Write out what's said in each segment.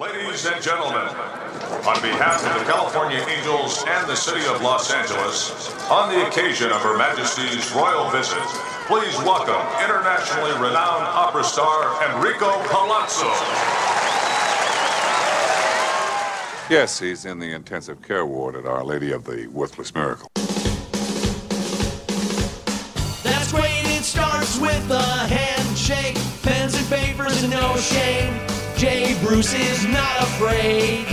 Ladies and gentlemen, on behalf of the California Angels and the City of Los Angeles, on the occasion of Her Majesty's royal visit, please welcome internationally renowned opera star Enrico Palazzo. Yes, he's in the intensive care ward at Our Lady of the Worthless Miracle. That's great, it starts with a handshake, pens and papers and no shame. Jay Bruce is not afraid.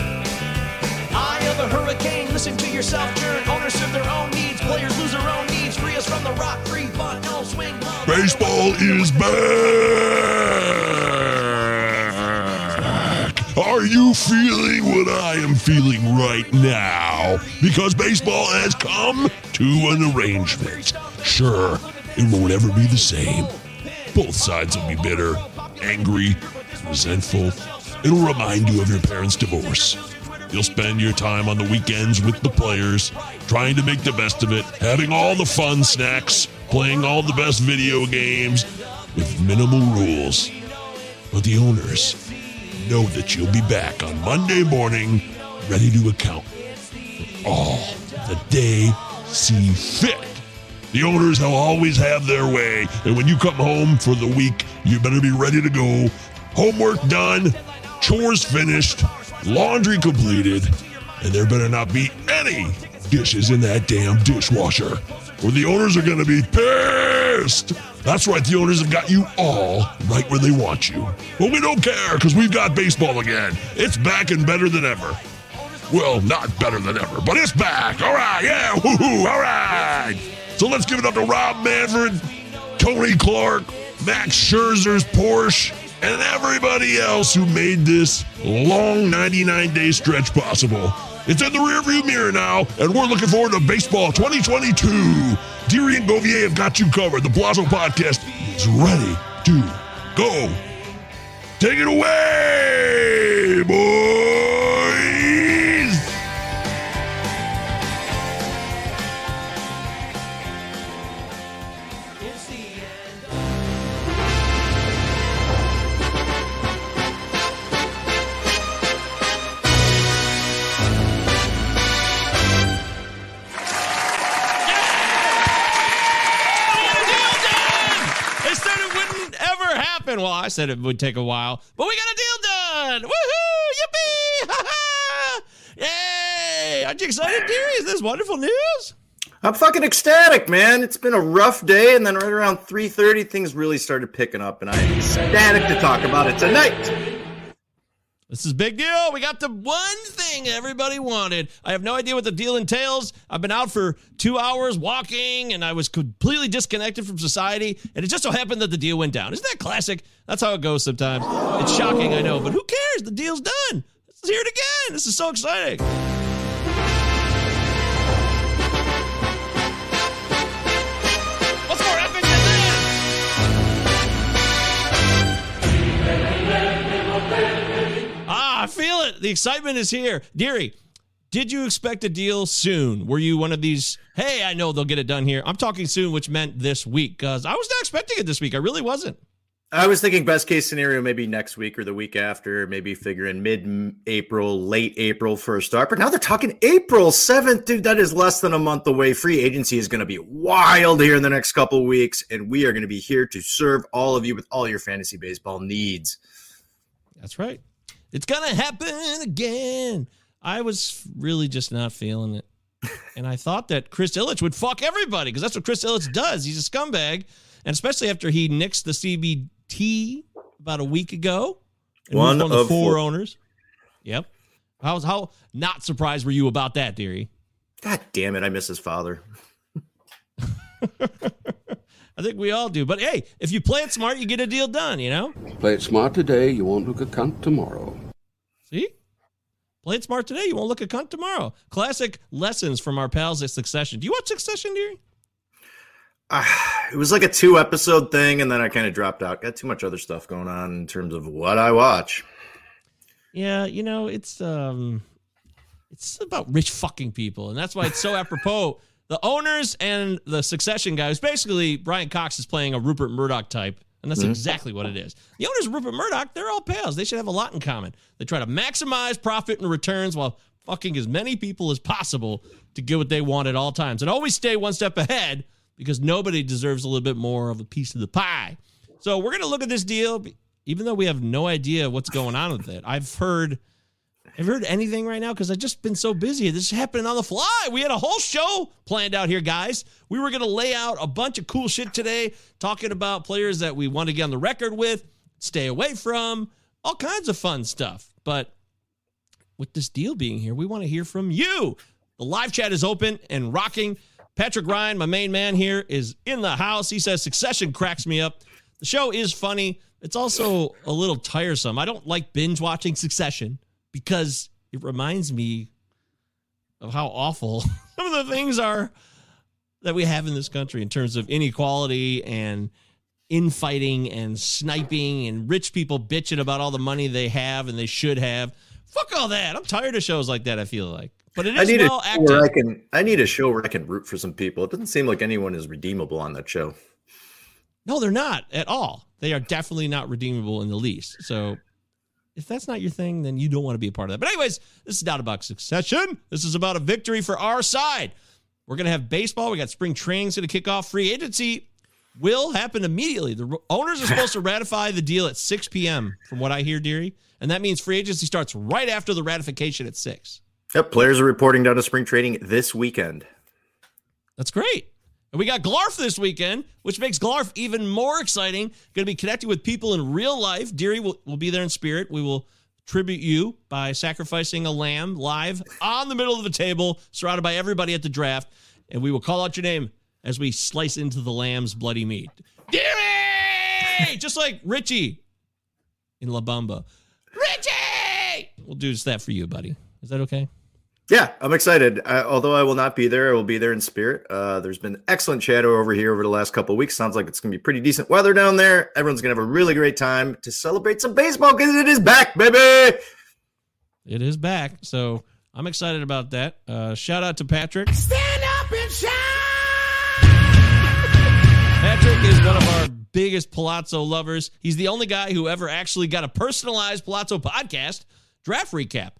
Eye of a hurricane, listen to yourself, churn. Owners serve their own needs, players lose their own needs. Free us from the rock, free fun, no swing. Love. Baseball is back! Are you feeling what I am feeling right now? Because baseball has come to an arrangement. Sure, it won't ever be the same. Both sides will be bitter, angry, resentful. It'll remind you of your parents' divorce. You'll spend your time on the weekends with the players, trying to make the best of it, having all the fun snacks, playing all the best video games with minimal rules. But the owners know that you'll be back on Monday morning, ready to account for all that they see fit. The owners will always have their way, and when you come home for the week, you better be ready to go. Homework done, chores finished, laundry completed, and there better not be any dishes in that damn dishwasher, or the owners are going to be pissed. That's right, the owners have got you all right where they want you. But we don't care, because we've got baseball again. It's back and better than ever. Well, not better than ever, but it's back. All right, yeah, woohoo, all right. So let's give it up to Rob Manfred, Tony Clark, Max Scherzer's Porsche, and everybody else who made this long 99-day stretch possible. It's in the rearview mirror now, and we're looking forward to baseball 2022. Deary and Govier have got you covered. The Palazzo Podcast is ready to go. Take it away, boys! It's the end. Well, I said it would take a while, but we got a deal done! Woohoo! Yippee! Ha ha! Yay! Aren't you excited, dearie? Is this wonderful news? I'm fucking ecstatic, man. It's been a rough day, and then right around 3:30, things really started picking up, and I'm ecstatic to talk about it tonight. This is a big deal. We got the one thing everybody wanted. I have no idea what the deal entails. I've been out for 2 hours walking, and I was completely disconnected from society, and it just so happened that the deal went down. Isn't that classic? That's how it goes sometimes. It's shocking, I know, but who cares? The deal's done. Let's hear it again. This is so exciting. I feel it. The excitement is here. Deary, did you expect a deal soon? Were you one of these, hey, I know they'll get it done here? I'm talking soon, which meant this week, because I was not expecting it this week. I really wasn't. I was thinking best case scenario, maybe next week or the week after, maybe figuring mid-April, late April for a start. But now they're talking April 7th. Dude, that is less than a month away. Free agency is going to be wild here in the next couple of weeks, and we are going to be here to serve all of you with all your fantasy baseball needs. That's right. It's going to happen again. I was really just not feeling it. And I thought that Chris Illich would fuck everybody because that's what Chris Illich does. He's a scumbag. And especially after he nixed the CBT about a week ago. One of the four owners. Yep. How not surprised were you about that, dearie? God damn it. I miss his father. I think we all do. But, hey, if you play it smart, you get a deal done, you know? Play it smart today. You won't look a cunt tomorrow. See? Play it smart today. You won't look a cunt tomorrow. Classic lessons from our pals at Succession. Do you watch Succession, dearie? It was like a 2-episode thing, and then I kind of dropped out. Got too much other stuff going on in terms of what I watch. Yeah, you know, it's about rich fucking people, and that's why it's so apropos. The owners and the Succession guy, who's basically Brian Cox is playing a Rupert Murdoch type, and that's exactly what it is. The owners of Rupert Murdoch, they're all pals. They should have a lot in common. They try to maximize profit and returns while fucking as many people as possible to get what they want at all times. And always stay one step ahead, because nobody deserves a little bit more of a piece of the pie. So we're going to look at this deal, even though we have no idea what's going on with it. I've heard anything right now because I've just been so busy. This is happening on the fly. We had a whole show planned out here, guys. We were going to lay out a bunch of cool shit today, talking about players that we want to get on the record with, stay away from, all kinds of fun stuff. But with this deal being here, we want to hear from you. The live chat is open and rocking. Patrick Ryan, my main man here, is in the house. He says, Succession cracks me up. The show is funny. It's also a little tiresome. I don't like binge watching Succession because it reminds me of how awful some of the things are that we have in this country in terms of inequality and infighting and sniping and rich people bitching about all the money they have and they should have. Fuck all that. I'm tired of shows like that, I feel like. But it is well acted. I need a show where I can root for some people. It doesn't seem like anyone is redeemable on that show. No, they're not at all. They are definitely not redeemable in the least. So if that's not your thing, then you don't want to be a part of that. But anyways, this is not about Succession. This is about a victory for our side. We're going to have baseball. We got spring training's going to kick off. Free agency will happen immediately. The owners are supposed to ratify the deal at 6 p.m. from what I hear, dearie. And that means free agency starts right after the ratification at 6. Yep, players are reporting down to spring training this weekend. That's great. And we got Glarf this weekend, which makes Glarf even more exciting. Going to be connecting with people in real life. Deary will be there in spirit. We will tribute you by sacrificing a lamb live on the middle of the table, surrounded by everybody at the draft. And we will call out your name as we slice into the lamb's bloody meat. Deary! Just like Richie in La Bamba. Richie! We'll do just that for you, buddy. Is that okay? Yeah, I'm excited. Although I will not be there, I will be there in spirit. There's been excellent shadow over here over the last couple of weeks. Sounds like it's going to be pretty decent weather down there. Everyone's going to have a really great time to celebrate some baseball because it is back, baby. It is back. So I'm excited about that. Shout out to Patrick. Stand up and shout! Patrick is one of our biggest Palazzo lovers. He's the only guy who ever actually got a personalized Palazzo podcast draft recap,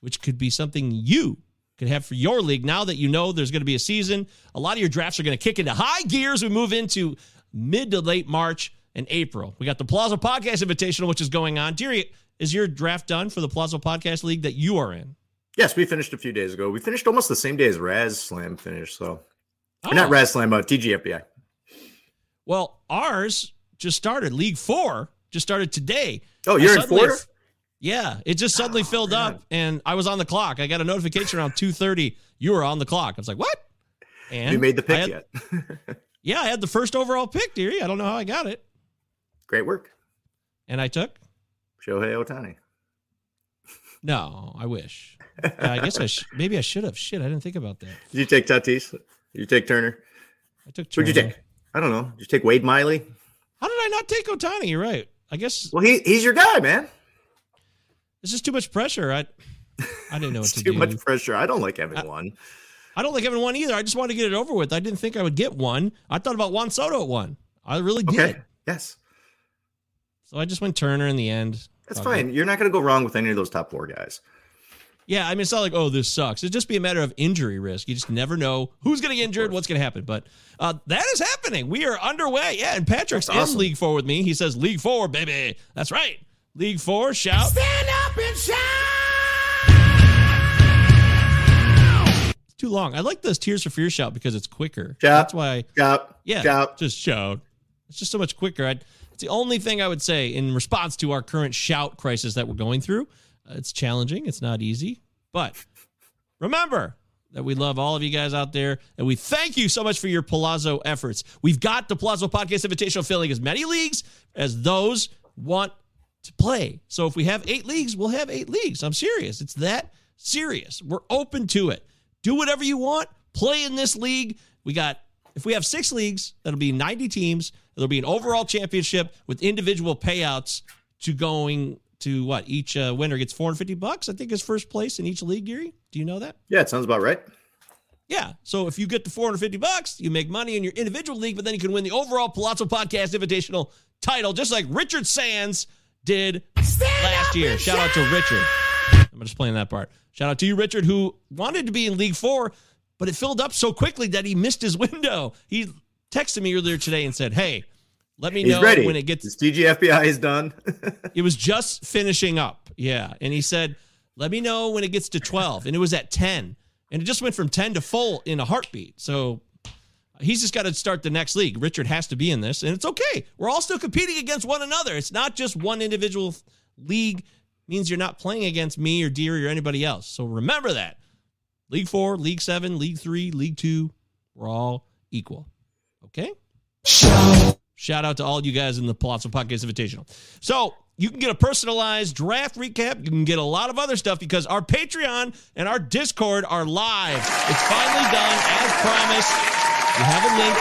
which could be something you could have for your league. Now that you know there's going to be a season, a lot of your drafts are going to kick into high gears. We move into mid to late March and April. We got the Palazzo Podcast Invitational, which is going on. Deary, is your draft done for the Palazzo Podcast League that you are in? Yes, we finished a few days ago. We finished almost the same day as Raz Slam finished. So, or not Raz Slam, but TGFBI. Well, ours just started. League 4 just started today. Oh, you're in 4? Yeah, it just suddenly filled up, and I was on the clock. I got a notification around 2:30. You were on the clock. I was like, what? And you made the pick yet. Yeah, I had the first overall pick, dearie. I don't know how I got it. Great work. And I took? Shohei Ohtani. No, I wish. I guess maybe I should have. Shit, I didn't think about that. Did you take Tatis? Did you take Turner? I took Turner. Who'd you take? I don't know. Did you take Wade Miley? How did I not take Ohtani? You're right. I guess. Well, he's your guy, man. It's just too much pressure. I didn't know what to do. Too much pressure. I don't like having one. I don't like having one either. I just wanted to get it over with. I didn't think I would get one. I thought about Juan Soto at one. I really did. Okay. Yes. So I just went Turner in the end. That's fine. You're not going to go wrong with any of those top 4 guys. Yeah, I mean, it's not like, oh, this sucks. It'd just be a matter of injury risk. You just never know who's going to get injured, what's going to happen. But that is happening. We are underway. Yeah, and Patrick's in League 4 with me. He says, League 4, baby. That's right. League 4, shout. Stand up and shout! It's too long. I like this Tears for Fear shout because it's quicker. Shout. That's why. Shout. Yeah. Shout. Just shout. It's just so much quicker. It's the only thing I would say in response to our current shout crisis that we're going through. It's challenging. It's not easy. But remember that we love all of you guys out there, and we thank you so much for your Palazzo efforts. We've got the Palazzo Podcast Invitational filling as many leagues as those want to play. So if we have 8 leagues, we'll have 8 leagues. I'm serious. It's that serious. We're open to it. Do whatever you want. Play in this league. If we have 6 leagues, that'll be 90 teams. There'll be an overall championship with individual payouts to going to what? Each winner gets $450, I think, is first place in each league, Gary. Do you know that? Yeah, it sounds about right. Yeah. So if you get the $450, you make money in your individual league, but then you can win the overall Palazzo Podcast Invitational title, just like Richard Sands did last year. Shout out to Richard. I'm just playing that part. Shout out to you, Richard, who wanted to be in League 4, but it filled up so quickly that he missed his window. He texted me earlier today and said, hey, let me know when it gets. His TGFBI is done. It was just finishing up. Yeah. And he said, let me know when it gets to 12. And it was at 10. And it just went from 10 to full in a heartbeat. So he's just got to start the next league. Richard has to be in this, and it's okay. We're all still competing against one another. It's not just one individual league. It means you're not playing against me or Deary or anybody else. So remember that. League 4, League 7, League 3, League 2, we're all equal. Okay? Shout out to all you guys in the Palazzo Podcast Invitational. So you can get a personalized draft recap. You can get a lot of other stuff because our Patreon and our Discord are live. It's finally done, as promised. We have a link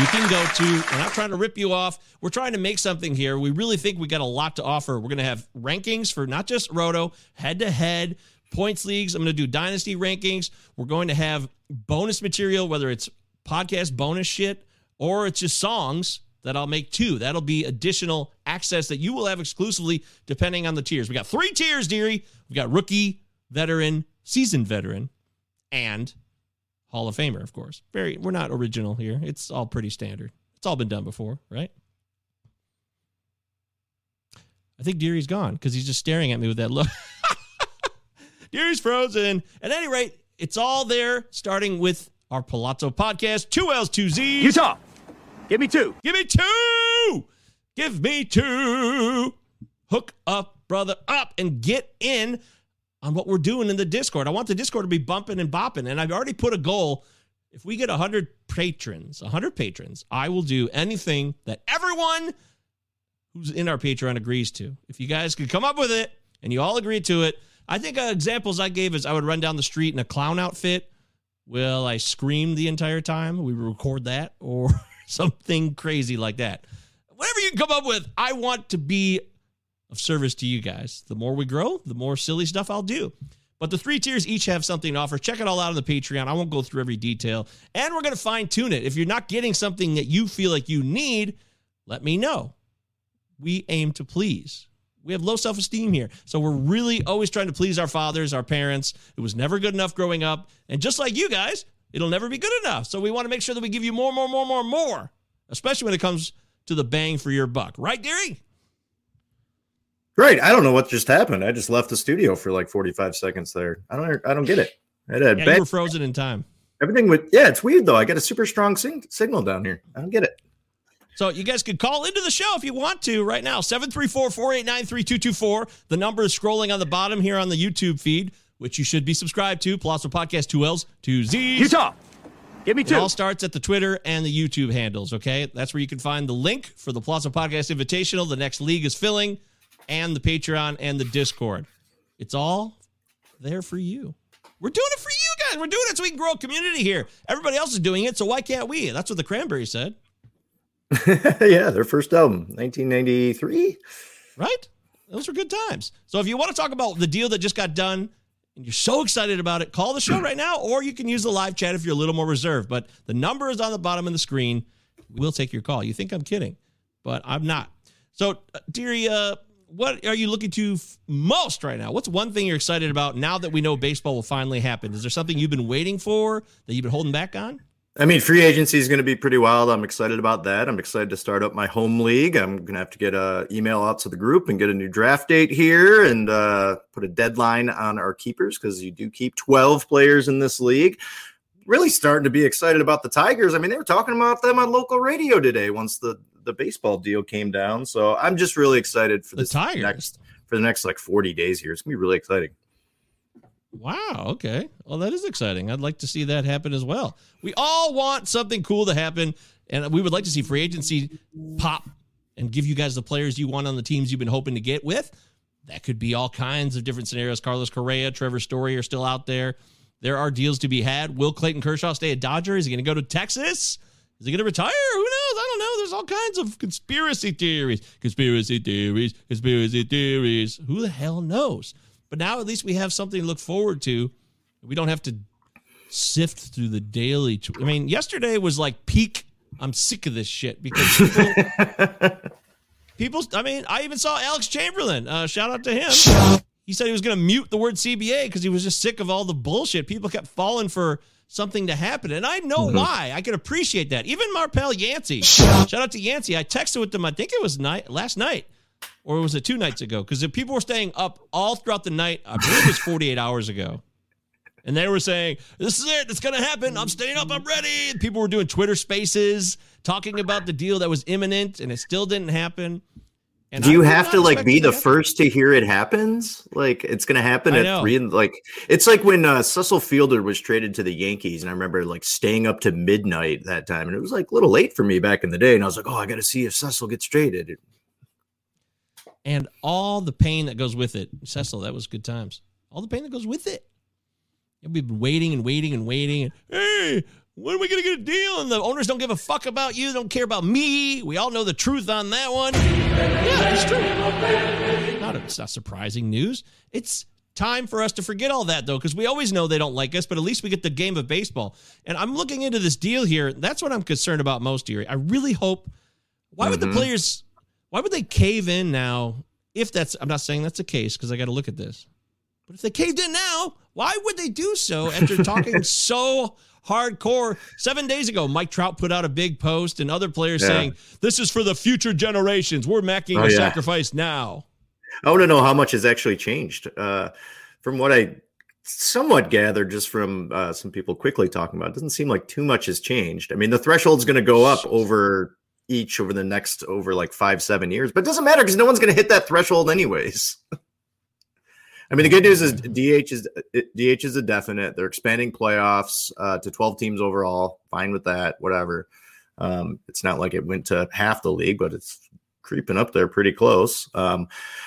you can go to. We're not trying to rip you off. We're trying to make something here. We really think we got a lot to offer. We're going to have rankings for not just Roto, head-to-head, points leagues. I'm going to do dynasty rankings. We're going to have bonus material, whether it's podcast bonus shit or it's just songs that I'll make too. That'll be additional access that you will have exclusively depending on the tiers. We got 3 tiers, dearie. We got rookie, veteran, seasoned veteran, and Hall of Famer, of course. We're not original here. It's all pretty standard. It's all been done before, right? I think Deary's gone because he's just staring at me with that look. Deary's frozen. At any rate, it's all there, starting with our Palazzo Podcast. 2 L's, 2 Z's. Utah, give me 2. Give me 2. Give me 2. Hook up, brother, up, and get in on what we're doing in the Discord. I want the Discord to be bumping and bopping, and I've already put a goal. If we get 100 patrons, I will do anything that everyone who's in our Patreon agrees to. If you guys could come up with it and you all agree to it, I think examples I gave is I would run down the street in a clown outfit. Will I scream the entire time? We record that or something crazy like that. Whatever you can come up with, I want to be of service to you guys. The more we grow, the more silly stuff I'll do. But the 3 tiers each have something to offer. Check it all out on the Patreon. I won't go through every detail. And we're going to fine-tune it. If you're not getting something that you feel like you need, let me know. We aim to please. We have low self-esteem here. So we're really always trying to please our fathers, our parents. It was never good enough growing up. And just like you guys, it'll never be good enough. So we want to make sure that we give you more, especially when it comes to the bang for your buck. Right, Gary? Right. I don't know what just happened. I just left the studio for like 45 seconds there. I don't get it. You were frozen in time. It's weird though. I got a super strong signal down here. I don't get it. So you guys could call into the show if you want to right now. 734-489-3224. The number is scrolling on the bottom here on the YouTube feed, which you should be subscribed to. Palazzo Podcast, 2 L's, 2 Z's. Utah, give me 2. It all starts at the Twitter and the YouTube handles, okay? That's where you can find the link for the Palazzo Podcast Invitational, the next league is filling, and the Patreon and the Discord. It's all there for you. We're doing it for you guys. We're doing it so we can grow a community here. Everybody else is doing it, so why can't we? That's what the Cranberries said. Yeah, their first album, 1993. Right? Those were good times. So if you want to talk about the deal that just got done and you're so excited about it, call the show right now, or you can use the live chat if you're a little more reserved. But the number is on the bottom of the screen. We'll take your call. You think I'm kidding, but I'm not. So, dearie, what are you looking to most right now? What's one thing you're excited about now that we know baseball will finally happen? Is there something you've been waiting for that you've been holding back on? I mean, free agency is going to be pretty wild. I'm excited about that. I'm excited to start up my home league. I'm going to have to get an email out to the group and get a new draft date here and put a deadline on our keepers because you do keep 12 players in this league. Really starting to be excited about the Tigers. I mean, they were talking about them on local radio today once the baseball deal came down. So I'm just really excited for this next like 40 days here. It's going to be really exciting. Wow. Okay. Well, that is exciting. I'd like to see that happen as well. We all want something cool to happen, and we would like to see free agency pop and give you guys the players you want on the teams you've been hoping to get with. That could be all kinds of different scenarios. Carlos Correa, Trevor Story are still out there. There are deals to be had. Will Clayton Kershaw stay at Dodger? Is he going to go to Texas? Is he going to retire? Who knows? I don't know. There's all kinds of conspiracy theories. Who the hell knows? But now at least we have something to look forward to. We don't have to sift through the daily. I mean, yesterday was like peak. I'm sick of this shit because people I mean, I even saw Alex Chamberlain. Shout out to him. He said he was going to mute the word CBA because he was just sick of all the bullshit. People kept falling for something to happen. And I know why. I could appreciate that. Even Marpel Yancey. Shout out to Yancey. I texted with them. I think it was last night. Or was it 2 nights ago? Because if people were staying up all throughout the night, I believe it was 48 hours ago. And they were saying, this is it. It's going to happen. I'm staying up. I'm ready. People were doing Twitter spaces, talking about the deal that was imminent, and it still didn't happen. And do you have to like be the first to hear it happens? Like it's going to happen at 3. And like, it's like when Cecil Fielder was traded to the Yankees. And I remember like staying up to midnight that time. And it was like a little late for me back in the day. And I was like, oh, I got to see if Cecil gets traded. And all the pain that goes with it. Cecil, that was good times. All the pain that goes with it. We've been waiting and waiting and waiting. Hey, when are we going to get a deal? And the owners don't give a fuck about you. They don't care about me. We all know the truth on that one. Yeah, it's true. It's not surprising news. It's time for us to forget all that, though, because we always know they don't like us, but at least we get the game of baseball. And I'm looking into this deal here. That's what I'm concerned about most, Erie. I really hope. Why would the players, why would they cave in now? If that's, I'm not saying that's the case because I got to look at this. But if they caved in now, why would they do so after talking so hardcore? 7 days ago, Mike Trout put out a big post and other players saying, this is for the future generations. We're making a sacrifice now. I want to know how much has actually changed. From what I somewhat gathered just from some people quickly talking about, it doesn't seem like too much has changed. I mean, the threshold's going to go up over the next, over like 5-7 years. But it doesn't matter because no one's going to hit that threshold anyways. I mean, the good news is DH is a definite. They're expanding playoffs to 12 teams overall. Fine with that, whatever. It's not like it went to half the league, but it's creeping up there pretty close.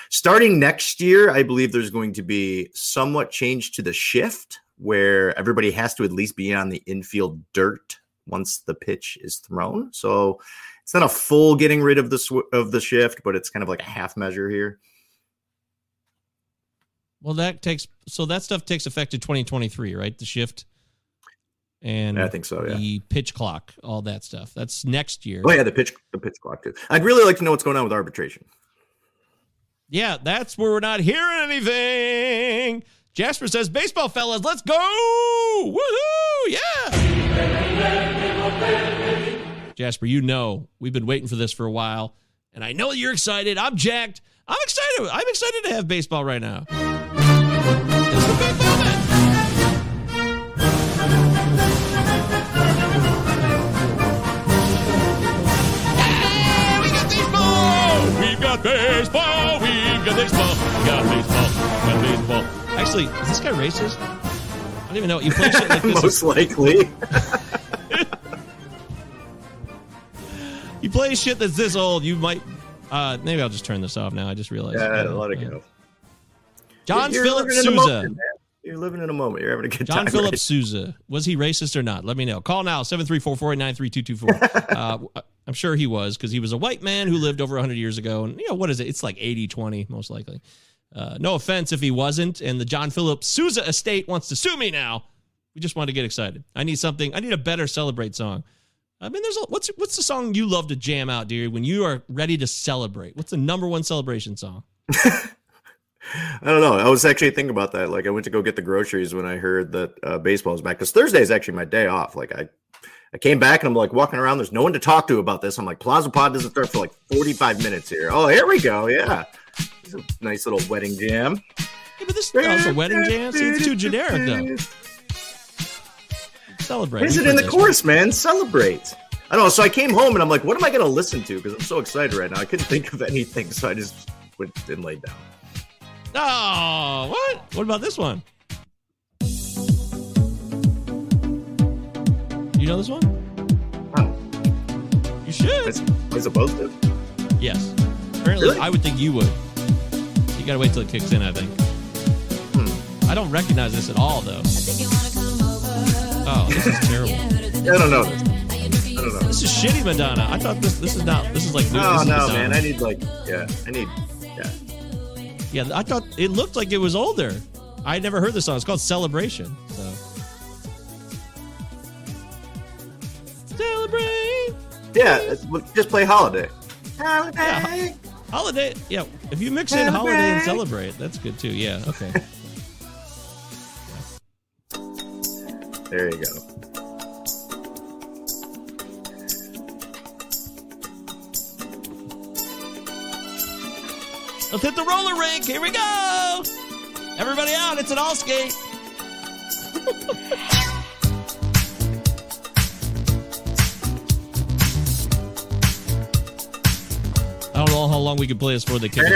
Starting next year, I believe there's going to be somewhat change to the shift where everybody has to at least be on the infield dirt once the pitch is thrown. So it's not a full getting rid of the shift, but it's kind of like a half measure here. Well, that stuff takes effect in 2023, right? The shift and I think so, yeah. The pitch clock, all that stuff. That's next year. Oh yeah, the pitch clock too. I'd really like to know what's going on with arbitration. Yeah, that's where we're not hearing anything. Jasper says, baseball fellas, let's go. Woohoo! Yeah. Jasper, you know we've been waiting for this for a while, and I know you're excited. I'm jacked. I'm excited. I'm excited to have baseball right now. We've got baseball. Actually, is this guy racist? I don't even know. You play shit like this. Most likely. You play shit that's this old, you might... maybe I'll just turn this off now. I just realized. Yeah, let it go. John Philip Sousa. You're living in a moment. You're having a good time. John Philip Sousa. Was he racist or not? Let me know. Call now. 734-489-3224. I'm sure he was because he was a white man who lived over 100 years ago. And, you know, what is it? It's like 80-20, most likely. No offense if he wasn't. And the John Philip Sousa estate wants to sue me now. We just want to get excited. I need something. I need a better Celebrate song. I mean, what's the song you love to jam out, dearie, when you are ready to celebrate? What's the number one celebration song? I don't know. I was actually thinking about that. Like, I went to go get the groceries when I heard that baseball is back. Because Thursday is actually my day off. Like, I came back and I'm like walking around. There's no one to talk to about this. I'm like, Plaza Pod doesn't start for like 45 minutes here. Oh, here we go. Yeah. It's a nice little wedding jam. Yeah, but this is a wedding jam. See, it's too generic, though. Celebrate. Is it in the chorus, man? Celebrate. I don't know. So I came home and I'm like, what am I going to listen to? Because I'm so excited right now. I couldn't think of anything. So I just went and laid down. Oh, what? What about this one? You know this one? Oh. You should. As opposed to. Yes. Apparently, really? I would think you would. You gotta wait till it kicks in, I think. I don't recognize this at all, though. I think you wanna come over. Oh, this is terrible. I don't know. This is shitty, Madonna. I thought this is not. This is like. Oh, no, man. I need like. Yeah, I need. Yeah. Yeah, I thought it looked like it was older. I never heard this song. It's called Celebration. So. Celebrate. Yeah, just play Holiday. Holiday. Yeah, Holiday. Yeah, if you mix in Holiday and Celebrate, that's good too. Yeah. Okay. There you go. Let's hit the roller rink. Here we go. Everybody out. It's an all skate. I don't know how long we can play this for the kids.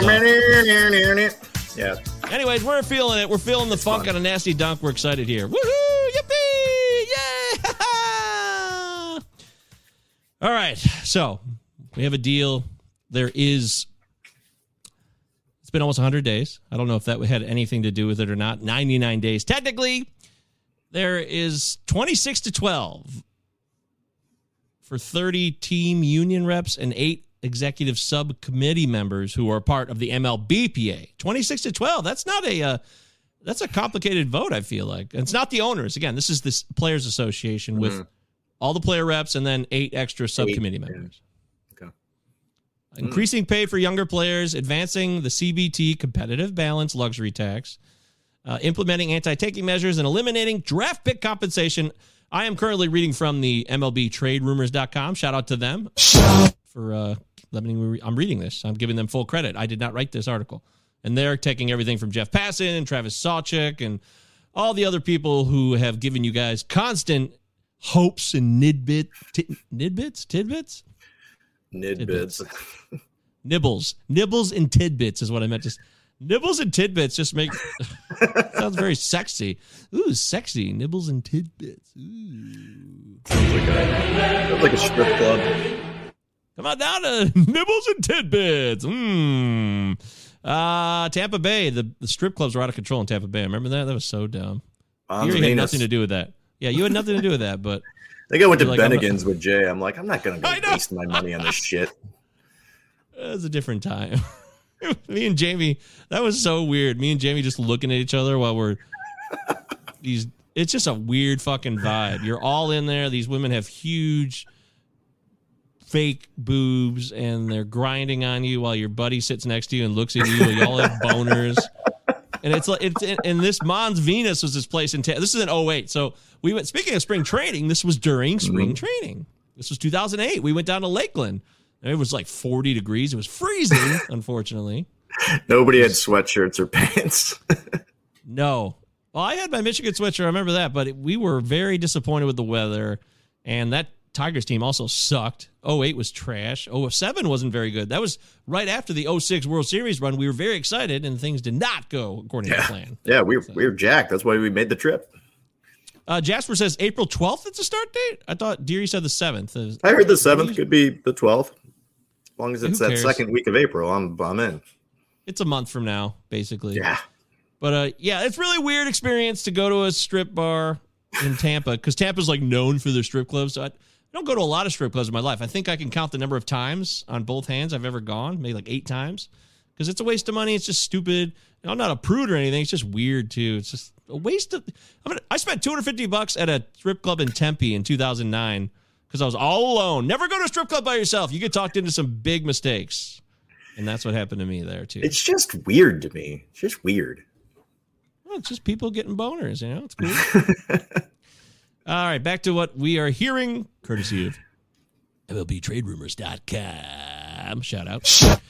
Yeah. Anyways, we're feeling it. We're feeling the funk on a nasty dunk. We're excited here. Woohoo! Yippee! Yeah! All right. So we have a deal. There is. Been almost 100 days. I don't know if that had anything to do with it or not. 99 days. Technically, there is 26 to 12 for 30 team union reps and 8 executive subcommittee members who are part of the MLBPA. 26 to 12. That's not a that's a complicated vote, I feel like. And it's not the owners. Again, this is this Players Association with all the player reps and then 8 extra subcommittee members. Increasing pay for younger players, advancing the CBT competitive balance luxury tax, implementing anti-tanking measures, and eliminating draft pick compensation. I am currently reading from the MLBTradeRumors.com. Shout out to them for letting me. I'm reading this. I'm giving them full credit. I did not write this article. And they're taking everything from Jeff Passan and Travis Sawchik and all the other people who have given you guys constant hopes and tidbits. Nibbles and tidbits is what I meant to say. Nibbles and tidbits just make sounds very sexy. Ooh, sexy nibbles and tidbits. Ooh. Sounds like a strip club. Come on down to nibbles and tidbits. Tampa Bay. The strip clubs were out of control in Tampa Bay. Remember that? That was so dumb. You had nothing to do with that. Yeah, you had nothing to do with that, but. I think I went to Bennigan's with Jay. I'm like, I'm not going to waste my money on this shit. It was a different time. Me and Jamie, that was so weird. Me and Jamie just looking at each other while we're these. It's just a weird fucking vibe. You're all in there. These women have huge fake boobs, and they're grinding on you while your buddy sits next to you and looks at you. And y'all have boners. And it's like and this Mons Venus was this place in this is in 2008. So we went, speaking of spring training, this was during spring training. This was 2008. We went down to Lakeland. And it was like 40 degrees. It was freezing, unfortunately. Nobody had sweatshirts or pants. No. Well, I had my Michigan sweatshirt. I remember that, but we were very disappointed with the weather. And that Tigers team also sucked. 2008 was trash. 2007 wasn't very good. That was right after the 2006 World Series run. We were very excited, and things did not go according to plan. Yeah, we were jacked. That's why we made the trip. Jasper says April 12th is the start date? I thought Deary said the 7th. I heard the 7th could be the 12th. As long as it's that second week of April, I'm in. It's a month from now, basically. Yeah. But, yeah, it's really weird experience to go to a strip bar in Tampa, because Tampa's, like, known for their strip clubs. So I don't go to a lot of strip clubs in my life. I think I can count the number of times on both hands I've ever gone, maybe like 8 times, because it's a waste of money. It's just stupid. And I'm not a prude or anything. It's just weird too. It's just a waste of. I spent $250 at a strip club in Tempe in 2009 because I was all alone. Never go to a strip club by yourself. You get talked into some big mistakes, and that's what happened to me there too. It's just weird to me. It's just weird. Well, it's just people getting boners. You know, it's cool. All right, back to what we are hearing, courtesy of MLBTradeRumors.com. Shout out.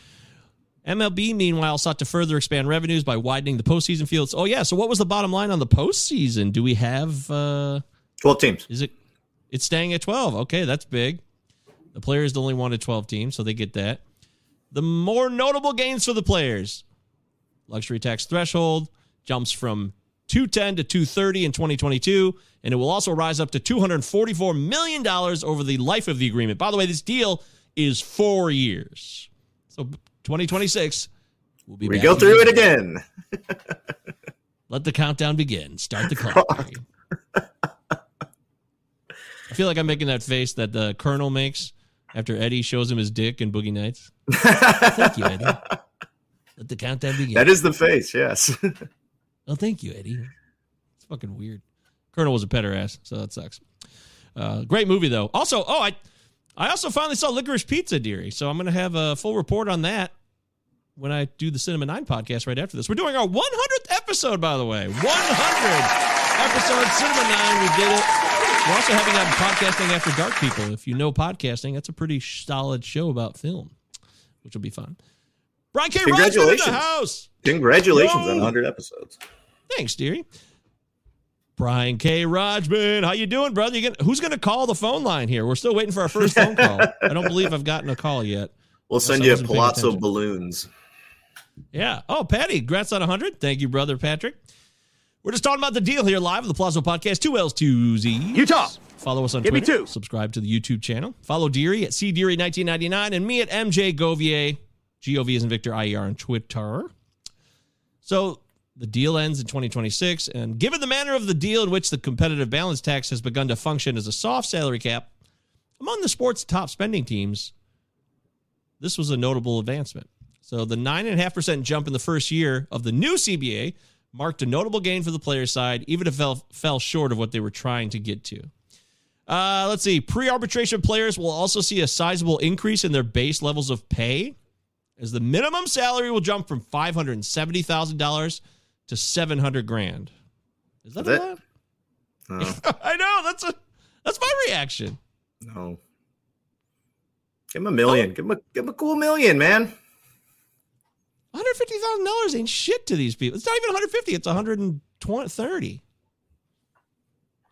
MLB, meanwhile, sought to further expand revenues by widening the postseason fields. Oh, yeah. So what was the bottom line on the postseason? Do we have 12 teams? Is it's staying at 12. Okay, that's big. The players only wanted 12 teams, so they get that. The more notable gains for the players. Luxury tax threshold jumps from $210 to $230 in 2022, and it will also rise up to $244 million over the life of the agreement. By the way, this deal is 4 years. So 2026, we'll be back. We go through it again. Let the countdown begin. Start the clock. I feel like I'm making that face that the Colonel makes after Eddie shows him his dick in Boogie Nights. Thank you, Eddie. Let the countdown begin. That is the face, yes. Oh, thank you, Eddie. It's fucking weird. Colonel was a petter ass, so that sucks. Great movie, though. Also, I also finally saw Licorice Pizza, dearie, so I'm going to have a full report on that when I do the Cinema Nine podcast right after this. We're doing our 100th episode, by the way. 100 episode Cinema Nine. We did it. We're also having out Podcasting After Dark, people. If you know podcasting, that's a pretty solid show about film, which will be fun. Brian K. Rogers in the house. Congratulations on 100 episodes. Thanks, dearie. Brian K. Rodgman, how you doing, brother? Who's going to call the phone line here? We're still waiting for our first phone call. I don't believe I've gotten a call yet. We'll send you a Palazzo balloons. Yeah. Oh, Patty, congrats on 100. Thank you, brother Patrick. We're just talking about the deal here live on the Palazzo Podcast. Two L's, two Z's. Utah. Follow us on Twitter. Give me two. Subscribe to the YouTube channel. Follow Deary at cdeary1999 and me at MJ Govier. G-O-V as in Victor, I-E-R on Twitter. So the deal ends in 2026, and given the manner of the deal in which the competitive balance tax has begun to function as a soft salary cap among the sport's top spending teams, this was a notable advancement. So the 9.5% jump in the first year of the new CBA marked a notable gain for the players' side, even if it fell short of what they were trying to get to. Let's see. Pre-arbitration players will also see a sizable increase in their base levels of pay, as the minimum salary will jump from $570,000 to $700,000. Is that a lot? No. I know. That's my reaction. No. Give him $1 million. Oh. Give him a cool $1 million, man. $150,000 ain't shit to these people. It's not even 150. It's 130.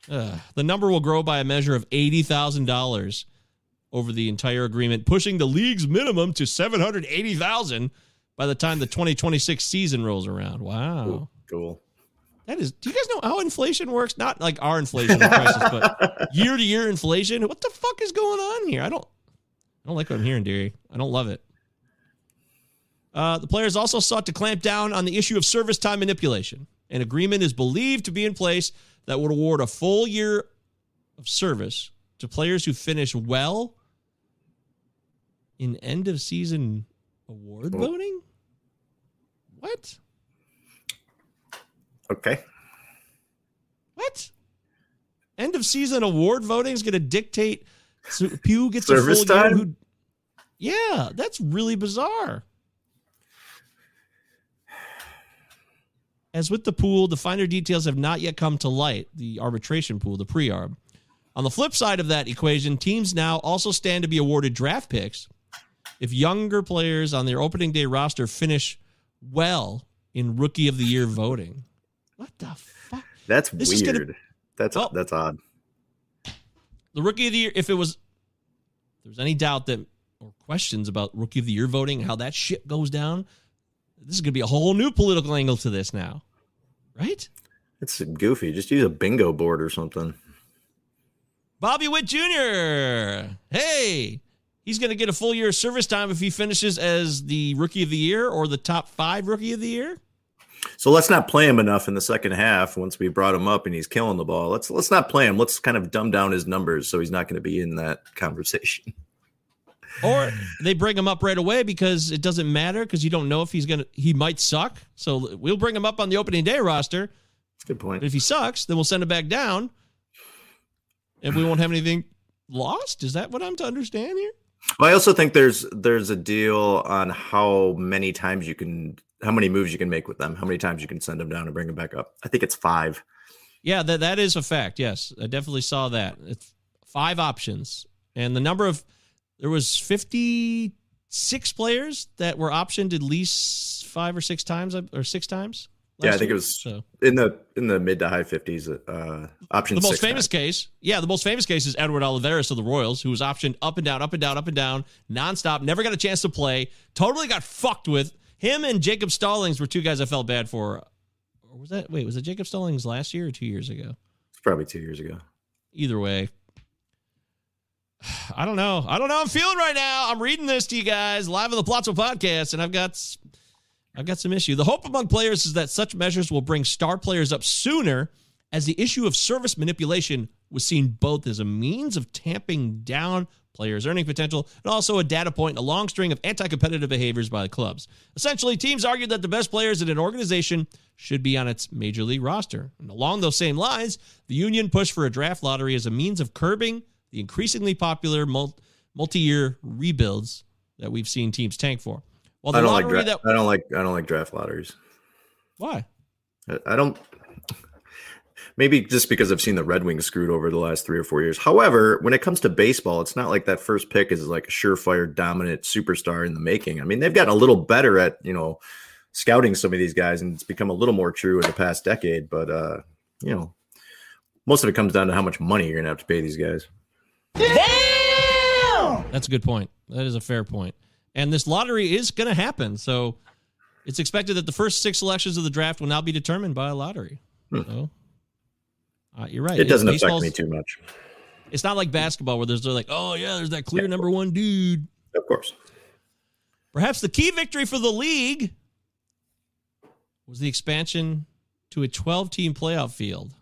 The number will grow by a measure of $80,000 over the entire agreement, pushing the league's minimum to $780,000. By the time the 2026 season rolls around. Wow. Cool. That is, do you guys know how inflation works? Not like our inflation crisis, but year to year inflation. What the fuck is going on here? I don't like what I'm hearing, dearie. I don't love it. The players also sought to clamp down on the issue of service time manipulation. An agreement is believed to be in place that would award a full year of service to players who finish well in end of season award voting? What? Okay. What? End of season award voting is going to dictate so Pew gets service a full time? Year. Yeah, that's really bizarre. As with the pool, the finer details have not yet come to light, the arbitration pool, the pre-arb. On the flip side of that equation, teams now also stand to be awarded draft picks if younger players on their opening day roster finish well in Rookie of the Year voting. What the fuck? That's this weird. That's odd. The Rookie of the Year, if there was any doubt that or questions about Rookie of the Year voting, how that shit goes down, this is going to be a whole new political angle to this now. Right? It's goofy. Just use a bingo board or something. Bobby Witt Jr. Hey. He's going to get a full year of service time if he finishes as the Rookie of the Year or the top 5 Rookie of the Year. So let's not play him enough in the second half once we brought him up and he's killing the ball. Let's not play him. Let's kind of dumb down his numbers so he's not going to be in that conversation. Or they bring him up right away because it doesn't matter because you don't know if he might suck. So we'll bring him up on the opening day roster. Good point. But if he sucks, then we'll send him back down and we won't have anything lost. Is that what I'm to understand here? Well, I also think there's a deal on how many moves you can make with them, how many times you can send them down and bring them back up. I think it's 5. Yeah, that is a fact. Yes, I definitely saw that. It's 5 options, and there was 56 players that were optioned at least 5 or 6 times or 6 times. Yeah, I think it was in the mid to high 50s. Option the most 6 famous times. Case. Yeah, the most famous case is Edward Olivares of the Royals, who was optioned up and down, nonstop. Never got a chance to play. Totally got fucked with. Him and Jacob Stallings were two guys I felt bad for. Or was that? Wait, was it Jacob Stallings last year or 2 years ago? It's probably 2 years ago. Either way, I don't know. I'm feeling right now. I'm reading this to you guys live on the Palazzo podcast, and I've got some issue. The hope among players is that such measures will bring star players up sooner, as the issue of service manipulation was seen both as a means of tamping down players' earning potential and also a data point in a long string of anti-competitive behaviors by the clubs. Essentially, teams argued that the best players in an organization should be on its major league roster. And along those same lines, the union pushed for a draft lottery as a means of curbing the increasingly popular multi-year rebuilds that we've seen teams tank for. Well, I don't like draft lotteries. Why? I don't. Maybe just because I've seen the Red Wings screwed over the last 3 or 4 years. However, when it comes to baseball, it's not like that first pick is like a surefire dominant superstar in the making. I mean, they've gotten a little better at, scouting some of these guys, and it's become a little more true in the past decade. But, most of it comes down to how much money you're going to have to pay these guys. Damn! That's a good point. That is a fair point. And this lottery is going to happen. So it's expected that the first 6 selections of the draft will now be determined by a lottery. So, you're right. It doesn't affect me too much. It's not like basketball where there's like, oh, yeah, there's that clear number one dude. Of course. Perhaps the key victory for the league was the expansion to a 12-team playoff field,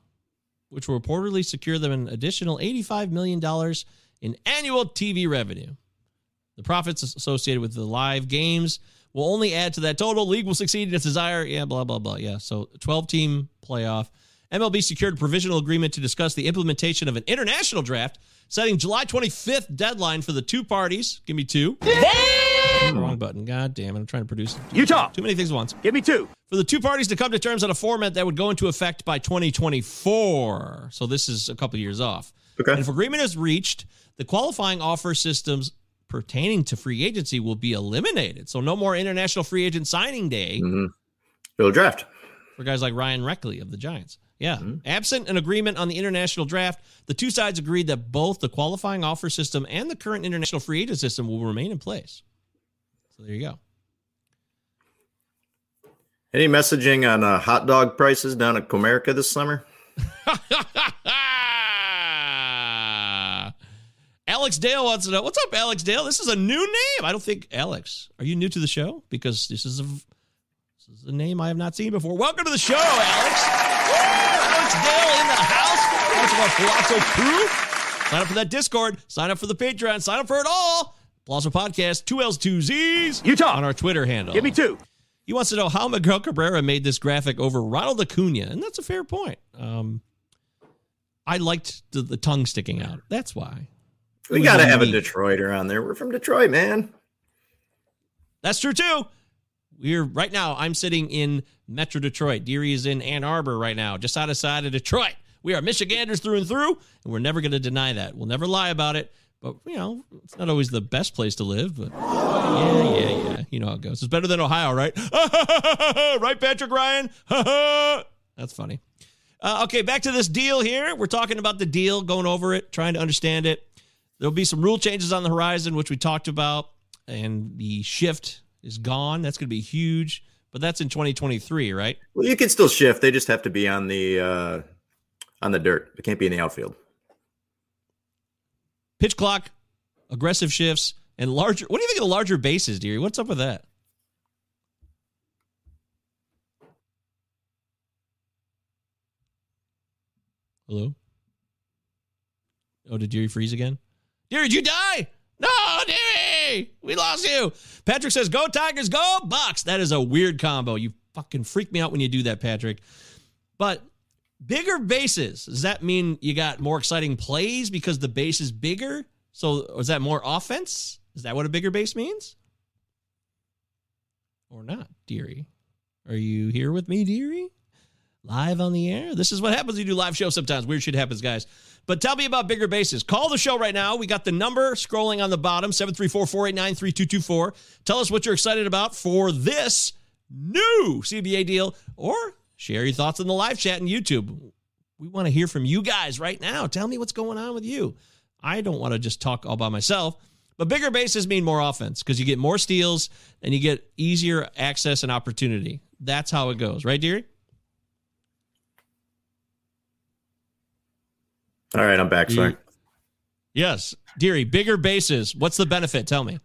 which will reportedly secure them an additional $85 million in annual TV revenue. The profits associated with the live games will only add to that total. League will succeed in its desire. Yeah, blah, blah, blah. Yeah, so 12-team playoff. MLB secured a provisional agreement to discuss the implementation of an international draft, setting July 25th deadline for the two parties. Give me two. Damn! Wrong button. God damn it. I'm trying to produce Utah. Too many things at once. Give me two. For the two parties to come to terms on a format that would go into effect by 2024. So this is a couple years off. Okay. And if agreement is reached, the qualifying offer systems pertaining to free agency will be eliminated. So no more international free agent signing day. Mm-hmm. It'll draft. For guys like Ryan Reckley of the Giants. Yeah. Mm-hmm. Absent an agreement on the international draft, the two sides agreed that both the qualifying offer system and the current international free agent system will remain in place. So there you go. Any messaging on hot dog prices down at Comerica this summer? Alex Dale wants to know. What's up, Alex Dale? This is a new name. I don't think, Alex, are you new to the show? Because this is a name I have not seen before. Welcome to the show, Alex. Dale in the house. Much of our Palazzo crew. Sign up for that Discord. Sign up for the Patreon. Sign up for it all. Palazzo Podcast, 2 L's, 2 Z's. Utah. On our Twitter handle. Give me two. He wants to know how Miguel Cabrera made this graphic over Ronald Acuna, and that's a fair point. I liked the tongue sticking out. That's why. We got to have a Detroiter on there. We're from Detroit, man. That's true, too. We're right now. I'm sitting in Metro Detroit. Deary is in Ann Arbor right now, just outside of Detroit. We are Michiganders through and through, and we're never going to deny that. We'll never lie about it. But it's not always the best place to live. But yeah. You know how it goes. It's better than Ohio, right? Right, Patrick Ryan. That's funny. Okay, back to this deal here. We're talking about the deal, going over it, trying to understand it. There'll be some rule changes on the horizon, which we talked about, and the shift is gone. That's going to be huge, but that's in 2023, right? Well, you can still shift. They just have to be on the dirt. They can't be in the outfield. Pitch clock, aggressive shifts, and larger. What do you think of the larger bases, Deary? What's up with that? Hello? Oh, did Deary freeze again? Deary, did you die? No, Deary! We lost you. Patrick says, go Tigers, go Bucks. That is a weird combo. You fucking freak me out when you do that, Patrick. But bigger bases, does that mean you got more exciting plays because the base is bigger? So is that more offense? Is that what a bigger base means? Or not, Deary? Are you here with me, Deary? Live on the air? This is what happens when you do live shows sometimes. Weird shit happens, guys. But tell me about bigger bases. Call the show right now. We got the number scrolling on the bottom, 734-489-3224. Tell us what you're excited about for this new CBA deal, or share your thoughts in the live chat and YouTube. We want to hear from you guys right now. Tell me what's going on with you. I don't want to just talk all by myself. But bigger bases mean more offense because you get more steals and you get easier access and opportunity. That's how it goes. Right, Deary? All right, I'm back. Sorry. Yes. Deary, bigger bases. What's the benefit? Tell me.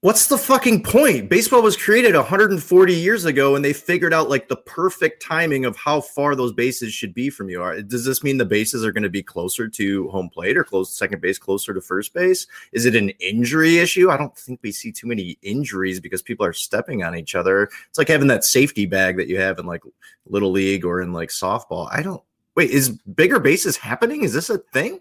What's the fucking point? Baseball was created 140 years ago, and they figured out like the perfect timing of how far those bases should be from you. Does this mean the bases are going to be closer to home plate or close to second base, closer to first base? Is it an injury issue? I don't think we see too many injuries because people are stepping on each other. It's like having that safety bag that you have in like Little League or in like softball. Is bigger bases happening? Is this a thing?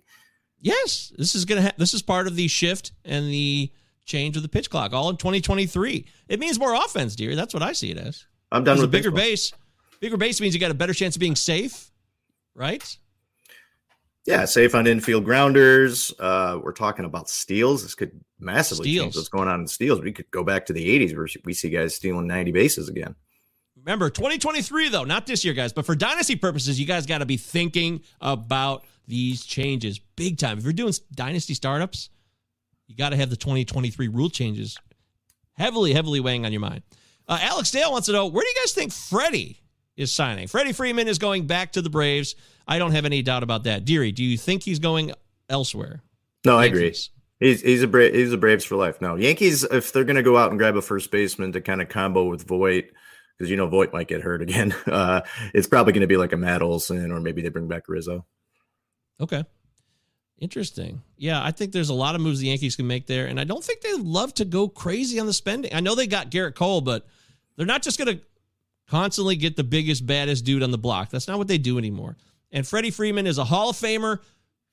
Yes, this is going to. This is part of the shift and the change of the pitch clock, all in 2023. It means more offense, dear. That's what I see it as. I'm done with a bigger base. Bigger base means you got a better chance of being safe, right? Yeah, safe on infield grounders. We're talking about steals. This could massively change what's going on in steals. We could go back to the 80s where we see guys stealing 90 bases again. Remember, 2023, though, not this year, guys, but for dynasty purposes, you guys got to be thinking about these changes big time. If you're doing dynasty startups, you got to have the 2023 rule changes heavily, heavily weighing on your mind. Alex Dale wants to know, where do you guys think Freddie is signing? Freddie Freeman is going back to the Braves. I don't have any doubt about that. Deary, do you think he's going elsewhere? No, I agree. He's a Braves for life. No, Yankees, if they're going to go out and grab a first baseman to kind of combo with Voit, because you know Voit might get hurt again, it's probably going to be like a Matt Olson, or maybe they bring back Rizzo. Okay. Interesting. Yeah, I think there's a lot of moves the Yankees can make there, and I don't think they love to go crazy on the spending. I know they got Garrett Cole, but they're not just going to constantly get the biggest, baddest dude on the block. That's not what they do anymore. And Freddie Freeman is a Hall of Famer.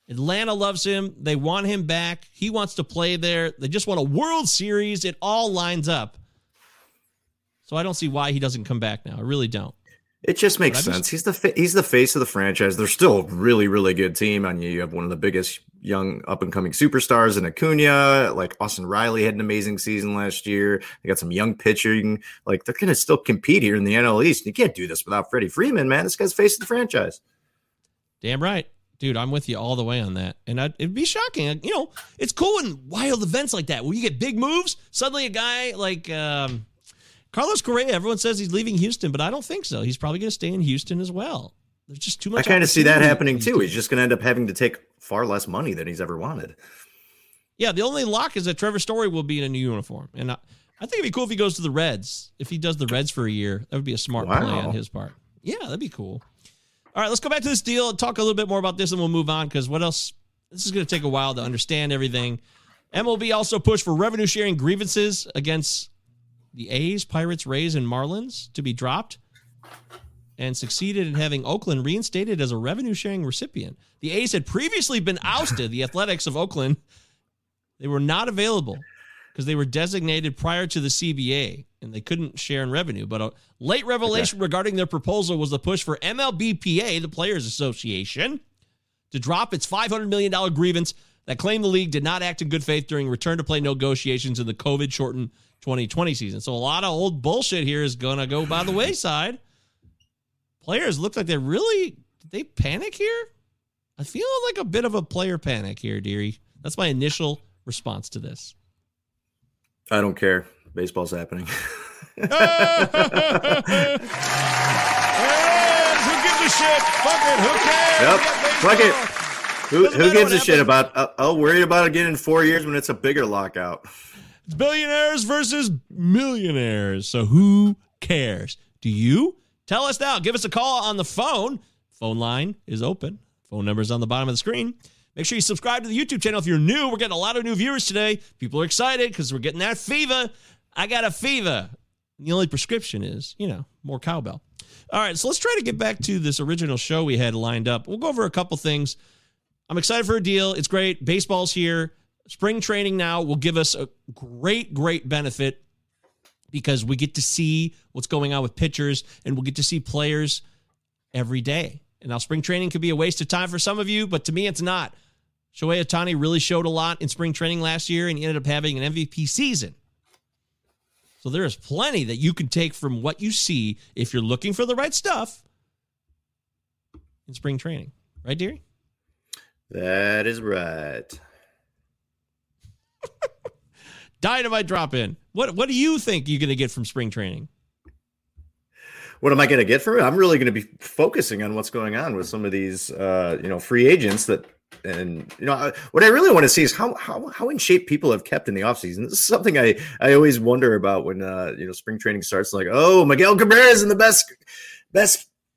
Atlanta loves him. They want him back. He wants to play there. They just want a World Series. It all lines up. So I don't see why he doesn't come back now. I really don't. It just makes sense. He's the face of the franchise. They're still a really, really good team. I mean, you have one of the biggest young up-and-coming superstars in Acuna. Like, Austin Riley had an amazing season last year. They got some young pitching. Like, they're going to still compete here in the NL East. You can't do this without Freddie Freeman, man. This guy's face of the franchise. Damn right. Dude, I'm with you all the way on that. And it'd be shocking. You know, it's cool when wild events like that, where you get big moves, suddenly a guy like... Carlos Correa, everyone says he's leaving Houston, but I don't think so. He's probably going to stay in Houston as well. There's just too much. I kind of see that happening too. He's just going to end up having to take far less money than he's ever wanted. Yeah, the only lock is that Trevor Story will be in a new uniform. And I think it'd be cool if he goes to the Reds. If he does the Reds for a year, that would be a smart play on his part. Yeah, that'd be cool. All right, let's go back to this deal and talk a little bit more about this, and we'll move on because what else? This is going to take a while to understand everything. MLB also pushed for revenue-sharing grievances against the A's, Pirates, Rays, and Marlins to be dropped, and succeeded in having Oakland reinstated as a revenue-sharing recipient. The A's had previously been ousted. The Athletics of Oakland, they were not available because they were designated prior to the CBA, and they couldn't share in revenue. But a late revelation regarding their proposal was the push for MLBPA, the Players Association, to drop its $500 million grievance that claimed the league did not act in good faith during return-to-play negotiations in the COVID-shortened 2020 season. So a lot of old bullshit here is going to go by the wayside. Players look like they really, did they panic here? I feel like a bit of a player panic here, dearie. That's my initial response to this. I don't care. Baseball's happening. Who gives a shit? Fuck it. Who cares? Yep. Fuck it. Who gives a shit about, I'll worry about it again in 4 years when it's a bigger lockout. It's billionaires versus millionaires. So who cares? Do you? Tell us now. Give us a call on the phone. Phone line is open. Phone number is on the bottom of the screen. Make sure you subscribe to the YouTube channel if you're new. We're getting a lot of new viewers today. People are excited because we're getting that fever. I got a fever. And the only prescription is, you know, more cowbell. All right, so let's try to get back to this original show we had lined up. We'll go over a couple things. I'm excited for a deal. It's great. Baseball's here. Spring training now will give us a great, great benefit because we get to see what's going on with pitchers, and we'll get to see players every day. And now spring training could be a waste of time for some of you, but to me, it's not. Shohei Ohtani really showed a lot in spring training last year, and he ended up having an MVP season. So there is plenty that you can take from what you see if you're looking for the right stuff in spring training. Right, dearie? That is right. Dynamite drop in. What do you think you're going to get from spring training? What am I going to get from it? I'm really going to be focusing on what's going on with some of these, free agents that And, you know, what I really want to see is how in shape people have kept in the offseason. This is something I always wonder about when, you know, spring training starts. Like, oh, Miguel Cabrera is in the best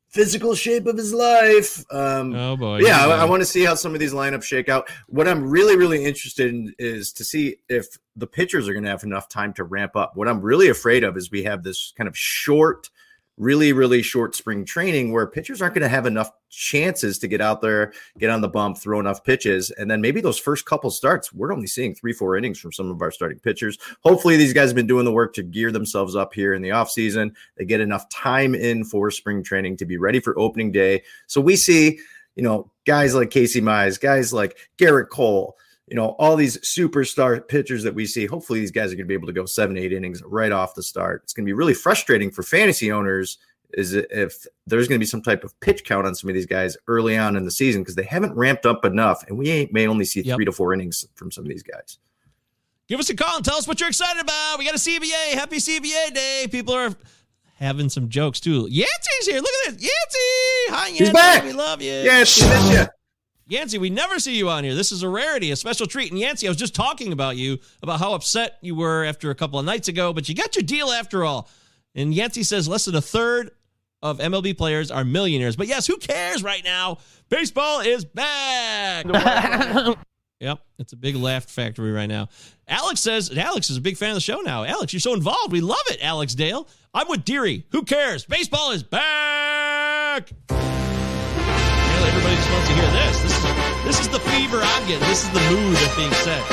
physical shape of his life. Oh, boy. Yeah, I want to see how some of these lineups shake out. What I'm really, really interested in is to see if the pitchers are going to have enough time to ramp up. What I'm really afraid of is we have this kind of short, really, really short spring training where pitchers aren't going to have enough chances to get out there, get on the bump, throw enough pitches. And then maybe those first couple starts, we're only seeing 3-4 innings from some of our starting pitchers. Hopefully these guys have been doing the work to gear themselves up here in the offseason. They get enough time in for spring training to be ready for opening day. So we see, you know, guys like Casey Mize, guys like Garrett Cole, you know, all these superstar pitchers that we see. Hopefully these guys are going to be able to go 7-8 innings right off the start. It's going to be really frustrating for fantasy owners is if there's going to be some type of pitch count on some of these guys early on in the season because they haven't ramped up enough, and we may only see 3 to 4 innings from some of these guys. Give us a call and tell us what you're excited about. We got a CBA. Happy CBA day. People are having some jokes, too. Yancey's here. Look at this. Yancey. Hi, Yancey. He's back. We love you. Yancey, miss you. Yancey, we never see you on here. This is a rarity, a special treat. And Yancey, I was just talking about you, about how upset you were after a couple of nights ago, but you got your deal after all. And Yancey says less than a third of MLB players are millionaires. But yes, who cares right now? Baseball is back. Yep, it's a big laugh factory right now. Alex says, and Alex is a big fan of the show now. Alex, you're so involved. We love it, Alex Dale. I'm with Deary. Who cares? Baseball is back. Everybody just wants to hear this. This is the fever I'm getting. This is the mood that's being set.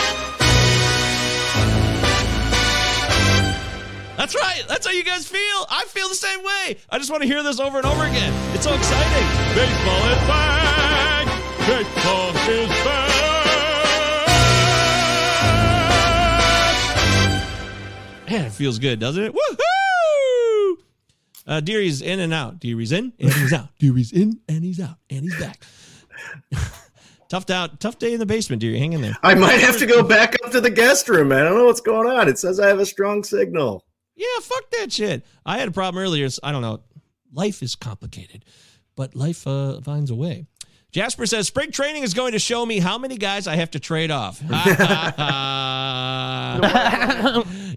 That's right. That's how you guys feel. I feel the same way. I just want to hear this over and over again. It's so exciting. Baseball is back. Baseball is back. Man, it feels good, doesn't it? Woohoo! Deary's in and out. Deary's in and he's out. Deary's in and he's out. And he's back. Tough day in the basement, Deary. Hang in there. I might have to go back up to the guest room, man. I don't know what's going on. It says I have a strong signal. Yeah, fuck that shit. I had a problem earlier. I don't know. Life is complicated, but life finds a way. Jasper says, spring training is going to show me how many guys I have to trade off.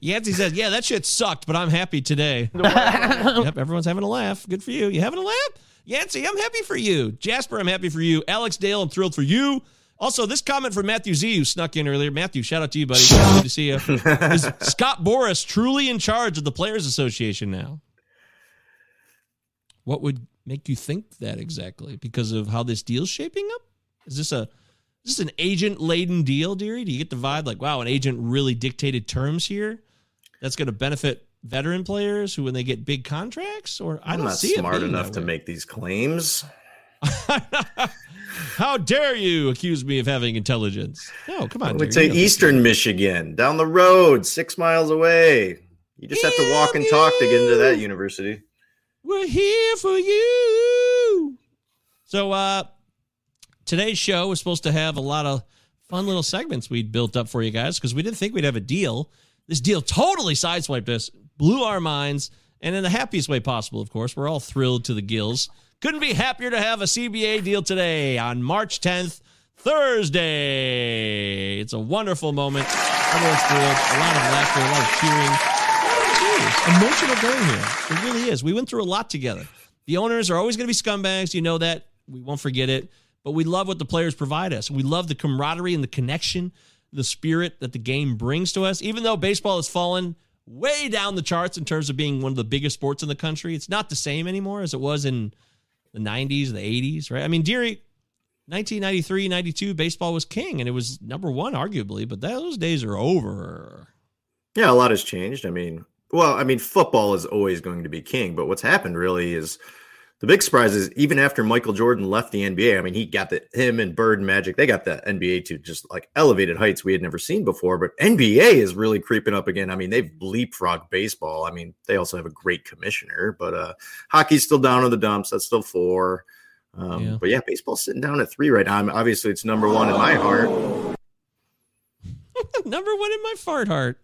Yancey says, yeah, that shit sucked, but I'm happy today. Yep, everyone's having a laugh. Good for you. You having a laugh? Yancey, I'm happy for you. Jasper, I'm happy for you. Alex Dale, I'm thrilled for you. Also, this comment from Matthew Z, who snuck in earlier. Matthew, shout out to you, buddy. Good to see you. Is Scott Boras truly in charge of the Players Association now? What would make you think that exactly because of how this deal's shaping up? Is this an agent-laden deal, Deary? Do you get the vibe like, wow, an agent really dictated terms here? That's going to benefit veteran players who when they get big contracts? Or I'm not smart enough to make these claims. How dare you accuse me of having intelligence? No, come on. It's Eastern Michigan, down the road, 6 miles away. You just have to walk and talk to get into that university. We're here for you. So today's show was supposed to have a lot of fun little segments we'd built up for you guys because we didn't think we'd have a deal. This deal totally sideswiped us, blew our minds, and in the happiest way possible, of course. We're all thrilled to the gills. Couldn't be happier to have a CBA deal today on March 10th, Thursday. It's a wonderful moment. Everyone's thrilled. A lot of laughter, a lot of cheering. Emotional day here. It really is. We went through a lot together. The owners are always going to be scumbags. You know that. We won't forget it. But we love what the players provide us. We love the camaraderie and the connection, the spirit that the game brings to us. Even though baseball has fallen way down the charts in terms of being one of the biggest sports in the country, it's not the same anymore as it was in the 90s, the 80s, right? I mean, Deary, 1993, 92, baseball was king, and it was number one, arguably. But those days are over. Yeah, a lot has changed. Well, football is always going to be king, but what's happened really is the big surprise is even after Michael Jordan left the NBA, him and Bird and Magic, they got the NBA to just like elevated heights we had never seen before, but NBA is really creeping up again. They've leapfrogged baseball. They also have a great commissioner, but hockey's still down in the dumps. That's still 4. But yeah, baseball's sitting down at 3 right now. Obviously it's number one in my heart. Number one in my fart heart.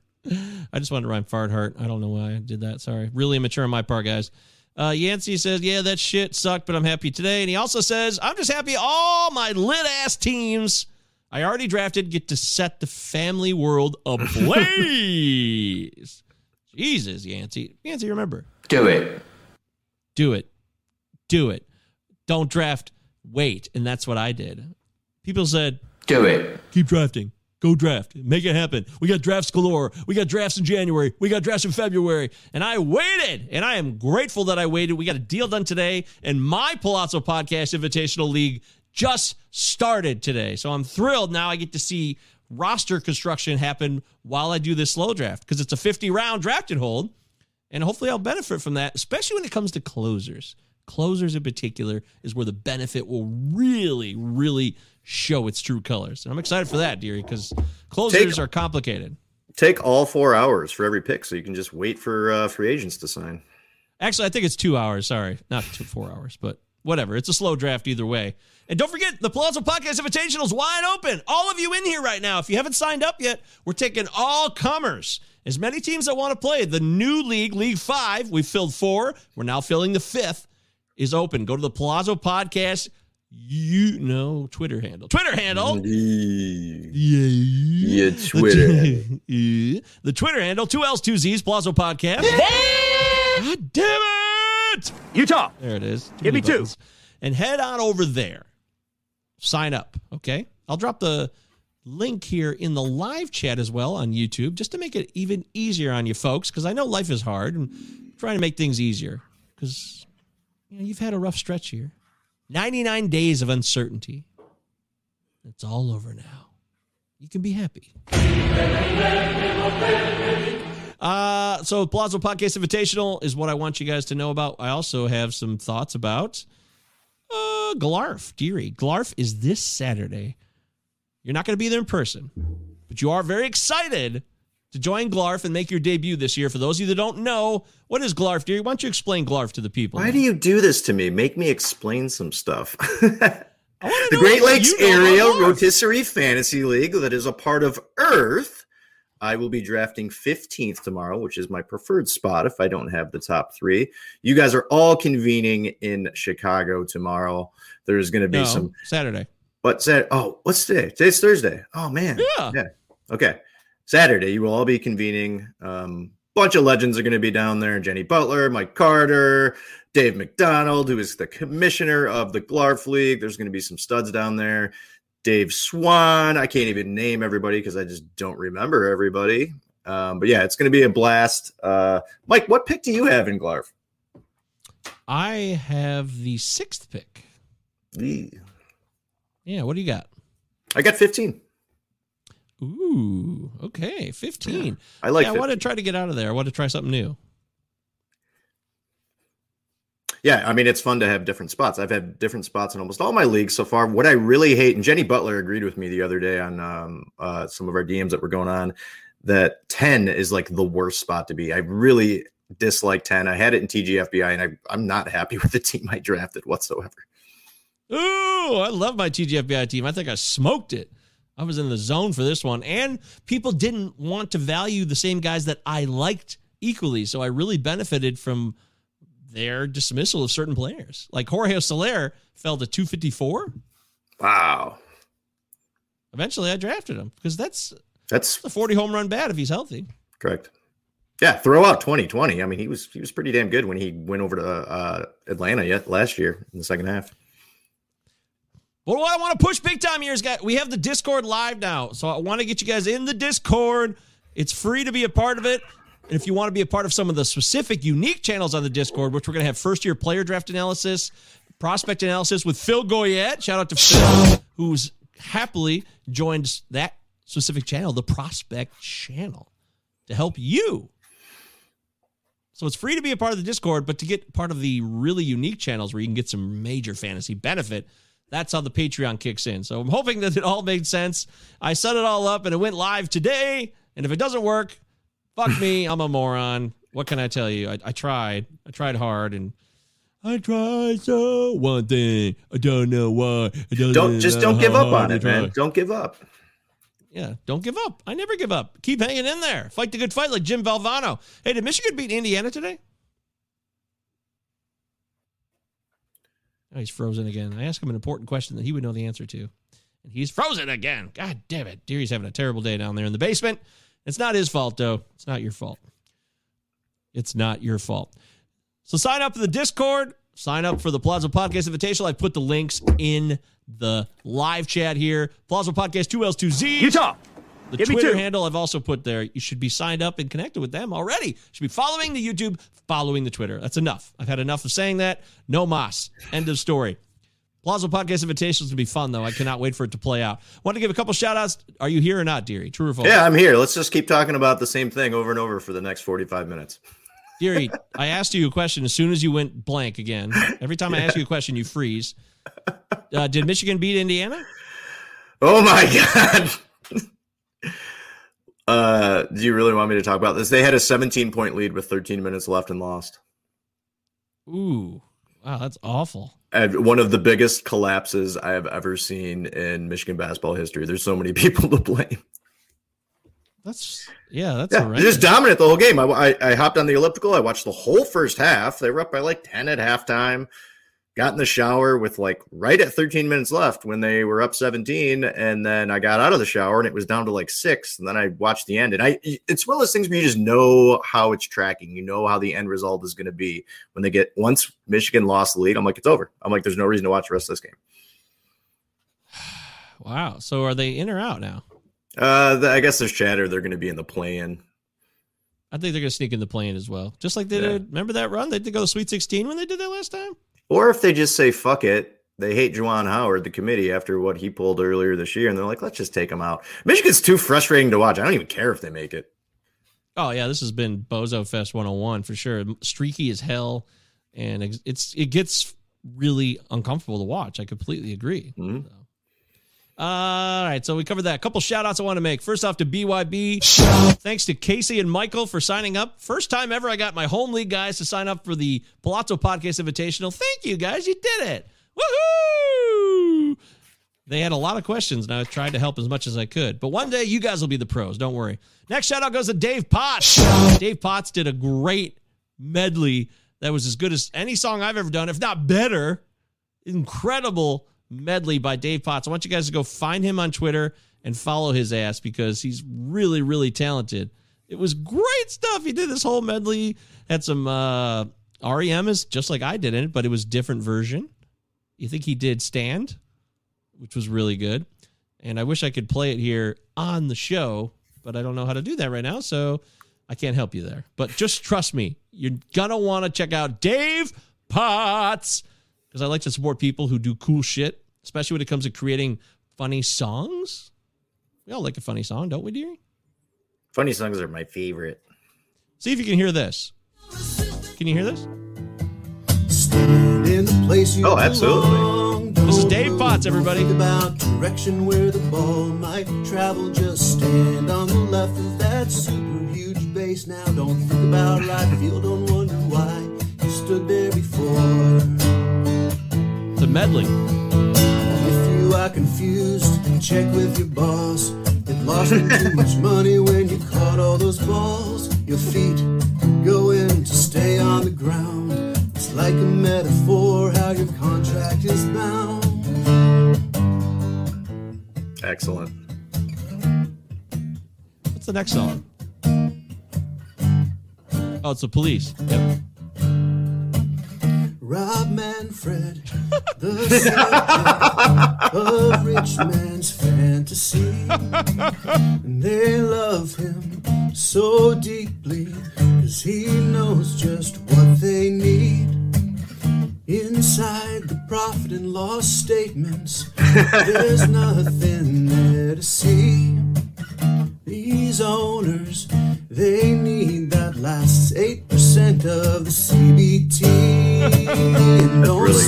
I just wanted to rhyme fart heart. I don't know why I did that. Sorry. Really immature on my part, guys. Yancey says, yeah, that shit sucked, but I'm happy today. And he also says, I'm just happy all my lit-ass teams I already drafted get to set the family world ablaze. Jesus, Yancey. Yancey, remember. Do it. Do it. Do it. Don't draft. Wait. And that's what I did. People said, do it. Keep drafting. Go draft. Make it happen. We got drafts galore. We got drafts in January. We got drafts in February. And I waited. And I am grateful that I waited. We got a deal done today. And my Palazzo Podcast Invitational League just started today. So I'm thrilled. Now I get to see roster construction happen while I do this slow draft, because it's a 50-round draft and hold. And hopefully I'll benefit from that, especially when it comes to closers. Closers in particular is where the benefit will really, really show its true colors. And I'm excited for that, dearie, because closers are complicated. Take all 4 hours for every pick, so you can just wait for free agents to sign. Actually, I think it's 2 hours. Sorry, not 4 hours, but whatever. It's a slow draft either way. And don't forget, the Palazzo Podcast Invitational is wide open. All of you in here right now, if you haven't signed up yet, we're taking all comers. As many teams that want to play. The new league, League 5, we filled 4. We're now filling the 5th, is open. Go to the Palazzo Podcast, Twitter handle. Twitter handle. Yeah, Twitter. The Twitter handle, 2Ls, 2Zs, Palazzo Podcast. God damn it! Utah. There it is. Give me buttons. 2. And head on over there. Sign up, okay? I'll drop the link here in the live chat as well on YouTube, just to make it even easier on you folks, because I know life is hard, and I'm trying to make things easier, because you know, you've had a rough stretch here. 99 days of uncertainty. It's all over now. You can be happy. So Palazzo Podcast Invitational is what I want you guys to know about. I also have some thoughts about Glarf, dearie. Glarf is this Saturday. You're not going to be there in person, but you are very excited to join Glarf and make your debut this year. For those of you that don't know, what is Glarf, dearie? Why don't you explain Glarf to the people? Why do you do this to me? Make me explain some stuff. The Great Lakes Area Rotisserie Fantasy League that is a part of Earth. I will be drafting 15th tomorrow, which is my preferred spot if I don't have the top 3. You guys are all convening in Chicago tomorrow. There's going to be some Saturday. What Saturday? Oh, what's today? Today's Thursday. Oh man. Yeah. Okay. Saturday, you will all be convening. Bunch of legends are going to be down there. Jenny Butler, Mike Carter, Dave McDonald, who is the commissioner of the Glarf League. There's going to be some studs down there. Dave Swan. I can't even name everybody because I just don't remember everybody. But yeah, it's going to be a blast. Mike, what pick do you have in Glarf? I have the 6th pick. Yeah, what do you got? I got 15. Ooh, okay, 15. Yeah, I like that. I want to try to get out of there. I want to try something new. Yeah, I mean, it's fun to have different spots. I've had different spots in almost all my leagues so far. What I really hate, and Jenny Butler agreed with me the other day on some of our DMs that were going on, that 10 is like the worst spot to be. I really dislike 10. I had it in TGFBI, and I'm not happy with the team I drafted whatsoever. Ooh, I love my TGFBI team. I think I smoked it. I was in the zone for this one, and people didn't want to value the same guys that I liked equally, so I really benefited from their dismissal of certain players. Like Jorge Soler fell to 254. Wow. Eventually, I drafted him because that's a 40 home run bat if he's healthy. Correct. Yeah, throw out 2020. I mean, he was pretty damn good when he went over to Atlanta last year in the second half. Well, what I want to push big time here is we have the Discord live now, so I want to get you guys in the Discord. It's free to be a part of it. And if you want to be a part of some of the specific unique channels on the Discord, which we're going to have first-year player draft analysis, prospect analysis with Phil Goyette. Shout out to Phil, who's happily joined that specific channel, the prospect channel, to help you. So it's free to be a part of the Discord, but to get part of the really unique channels where you can get some major fantasy benefit, that's how the Patreon kicks in. So I'm hoping that it all made sense. I set it all up, and it went live today, and if it doesn't work, fuck me, I'm a moron. What can I tell you? I tried. I tried hard, and I tried so one thing. I don't know why. Don't give up on it, man. Don't give up. Yeah, don't give up. I never give up. Keep hanging in there. Fight the good fight like Jim Valvano. Hey, did Michigan beat Indiana today? Oh, he's frozen again. I asked him an important question that he would know the answer to, and he's frozen again. God damn it. Deary's having a terrible day down there in the basement. It's not his fault, though. It's not your fault. It's not your fault. So sign up for the Discord. Sign up for the Plaza Podcast Invitational. I put the links in the live chat here. Plaza Podcast, 2Ls, 2Zs. Utah. The Twitter handle I've also put there. You should be signed up and connected with them already. You should be following the YouTube, following the Twitter. That's enough. I've had enough of saying that. No mas. End of story. Plaza Podcast Invitational is going to be fun, though. I cannot wait for it to play out. Want to give a couple shout-outs. Are you here or not, Deary? True or false? Yeah, I'm here. Let's just keep talking about the same thing over and over for the next 45 minutes. Deary, I asked you a question as soon as you went blank again. Every time I ask you a question, you freeze. Did Michigan beat Indiana? Oh, my God. Do you really want me to talk about this? They had a 17-point lead with 13 minutes left and lost. Ooh. Wow, that's awful. And one of the biggest collapses I have ever seen in Michigan basketball history. There's so many people to blame. That's right. They just dominate the whole game. I hopped on the elliptical. I watched the whole first half. They were up by like 10 at halftime. Got in the shower with like right at 13 minutes left when they were up 17. And then I got out of the shower and it was down to like 6. And then I watched the end. And it's one of those things where you just know how it's tracking. You know how the end result is going to be when they get, once Michigan lost the lead, I'm like, it's over. I'm like, there's no reason to watch the rest of this game. Wow. So are they in or out now? I guess there's chatter. They're going to be in the play-in. I think they're going to sneak in the play-in as well. Just like they did. Remember that run? They did go to Sweet 16 when they did that last time? Or if they just say, fuck it. They hate Juwan Howard, the committee, after what he pulled earlier this year. And they're like, let's just take him out. Michigan's too frustrating to watch. I don't even care if they make it. Oh, yeah. This has been Bozo Fest 101 for sure. Streaky as hell. And it gets really uncomfortable to watch. I completely agree. Mm-hmm. So. All right, so we covered that. A couple shout-outs I want to make. First off to BYB. Thanks to Casey and Michael for signing up. First time ever I got my home league guys to sign up for the Palazzo Podcast Invitational. Thank you, guys. You did it. Woohoo! They had a lot of questions, and I tried to help as much as I could. But one day, you guys will be the pros. Don't worry. Next shout-out goes to Dave Potts. Dave Potts did a great medley that was as good as any song I've ever done, if not better. Incredible medley by Dave Potts. I want you guys to go find him on Twitter and follow his ass because he's really, really talented. It was great stuff. He did this whole medley. Had some REM is just like I did in it, but it was different version. You think he did Stand, which was really good. And I wish I could play it here on the show, but I don't know how to do that right now, so I can't help you there. But just trust me, you're going to want to check out Dave Potts. Because I like to support people who do cool shit, especially when it comes to creating funny songs. We all like a funny song, don't we, dearie? Funny songs are my favorite. See if you can hear this. Can you hear this? Stand in the place you belong. Oh, absolutely. This is Dave Potts, everybody. Think about direction where the ball might travel. Just stand on the left of that super huge base. Now don't think about right field. Don't wonder why you stood there before. The medley. If you are confused, check with your boss. It lost you too much money when you caught all those balls. Your feet going to stay on the ground. It's like a metaphor how your contract is bound. Excellent. What's the next song? Oh, it's The Police. Yep. Rob Manfred, the subject of rich man's fantasy. And they love him so deeply, cause he knows just what they need. Inside the profit and loss statements, there's nothing there to see. These owners, they need that last 8% of the CBT. That's really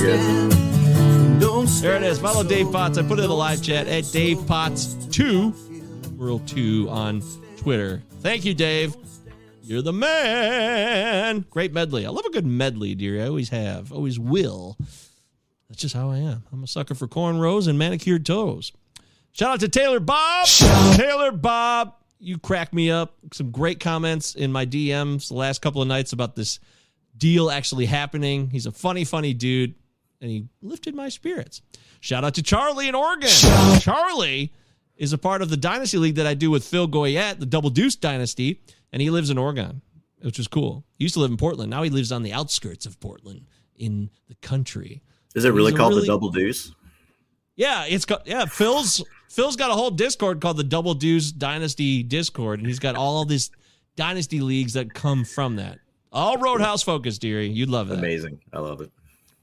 good. There it is. Follow Dave Potts. I put it in the live chat at DavePotts2, World 2 on Twitter. Thank you, Dave. You're the man. Great medley. I love a good medley, dearie. I always have. Always will. That's just how I am. I'm a sucker for cornrows and manicured toes. Shout out to Taylor Bob. Taylor Bob. You crack me up. Some great comments in my DMs the last couple of nights about this deal actually happening. He's a funny, funny dude. and he lifted my spirits. Shout out to Charlie in Oregon. Charlie is a part of the Dynasty League that I do with Phil Goyette, the Double Deuce Dynasty, and he lives in Oregon, which was cool. He used to live in Portland. Now he lives on the outskirts of Portland in the country. Is it really called the Double Deuce? Yeah, it's got, yeah, Phil's got a whole Discord called the Double Deuce Dynasty Discord, and he's got all these Dynasty Leagues that come from that. All Roadhouse focused, dearie. You'd love that. Amazing. I love it.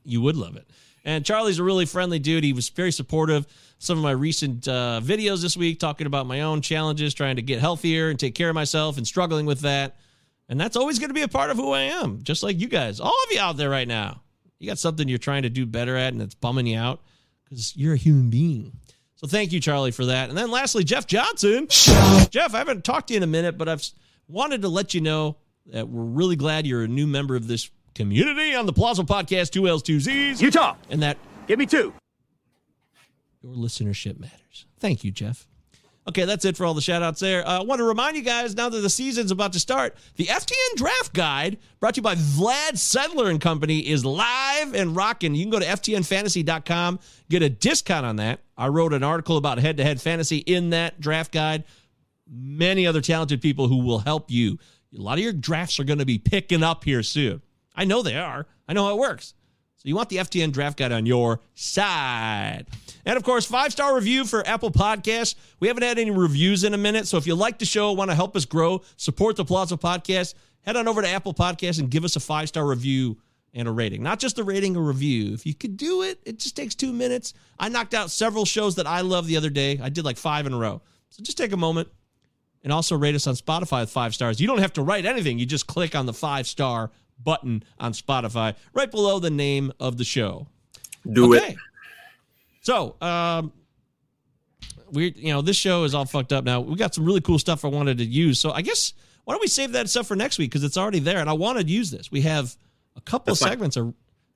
You would love it. And Charlie's a really friendly dude. He was very supportive. Some of my recent videos this week talking about my own challenges, trying to get healthier and take care of myself and struggling with that. And that's always going to be a part of who I am, just like you guys. All of you out there right now. You got something you're trying to do better at and it's bumming you out because you're a human being. So thank you, Charlie, for that. And then lastly, Jeff Johnson. Jeff, I haven't talked to you in a minute, but I've wanted to let you know that we're really glad you're a new member of this community on the Plaza Podcast, Two L's, Two Z's. Utah. And that. Give me two. Your listenership matters. Thank you, Jeff. Okay, that's it for all the shout-outs there. I want to remind you guys, now that the season's about to start, the FTN Draft Guide, brought to you by Vlad Sedler & Company, is live and rocking. You can go to ftnfantasy.com, get a discount on that. I wrote an article about head-to-head fantasy in that draft guide. Many other talented people who will help you. A lot of your drafts are going to be picking up here soon. I know they are. I know how it works. So you want the FTN Draft Guide on your side. And, of course, 5-star review for Apple Podcasts. We haven't had any reviews in a minute, so if you like the show, want to help us grow, support the Plaza Podcast, head on over to Apple Podcasts and give us a 5-star review and a rating. Not just a rating, a review. If you could do it, it just takes 2 minutes. I knocked out several shows that I love the other day. I did like 5 in a row. So just take a moment and also rate us on Spotify with 5 stars. You don't have to write anything. You just click on the 5-star button on Spotify right below the name of the show. Do it. So, this show is all fucked up now. We got some really cool stuff I wanted to use. So I guess why don't we save that stuff for next week? Cause it's already there and I want to use this. We have a couple of segments.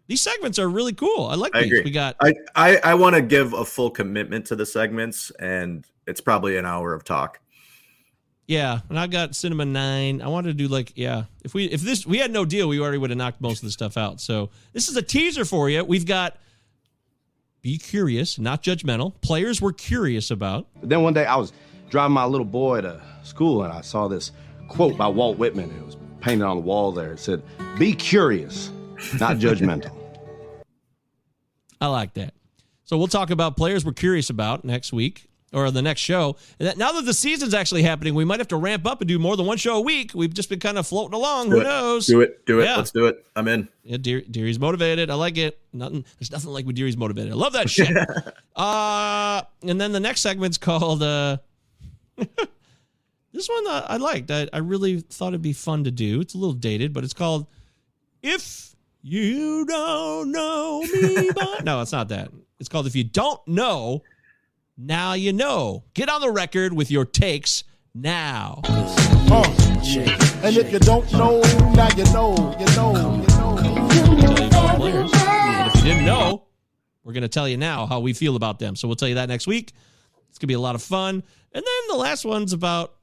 These segments are really cool. I like these. Agree. We got, I want to give a full commitment to the segments and it's probably an hour of talk. Yeah, and I got Cinema Nine. I wanted to do if we had no deal, we already would have knocked most of the stuff out. So this is a teaser for you. We've got Be Curious, Not Judgmental. Players We're Curious About. Then one day I was driving my little boy to school and I saw this quote by Walt Whitman. It was painted on the wall there. It said, "Be curious, not judgmental." I like that. So we'll talk about Players We're Curious About next week. Or the next show. Now that the season's actually happening, we might have to ramp up and do more than one show a week. We've just been kind of floating along. Who knows? Do it. Yeah. Let's do it. I'm in. Yeah, Deary's motivated. I like it. There's nothing like when Deary's motivated. I love that shit. And then the next segment's called... this one I liked. I really thought it'd be fun to do. It's a little dated, but it's called If You Don't Know Me By... No, it's not that. It's called If You Don't Know... Now you know. Get on the record with your takes now. And if you don't know, now you know. If you didn't know, we're going to tell you now how we feel about them. So we'll tell you that next week. It's going to be a lot of fun. And then the last one's about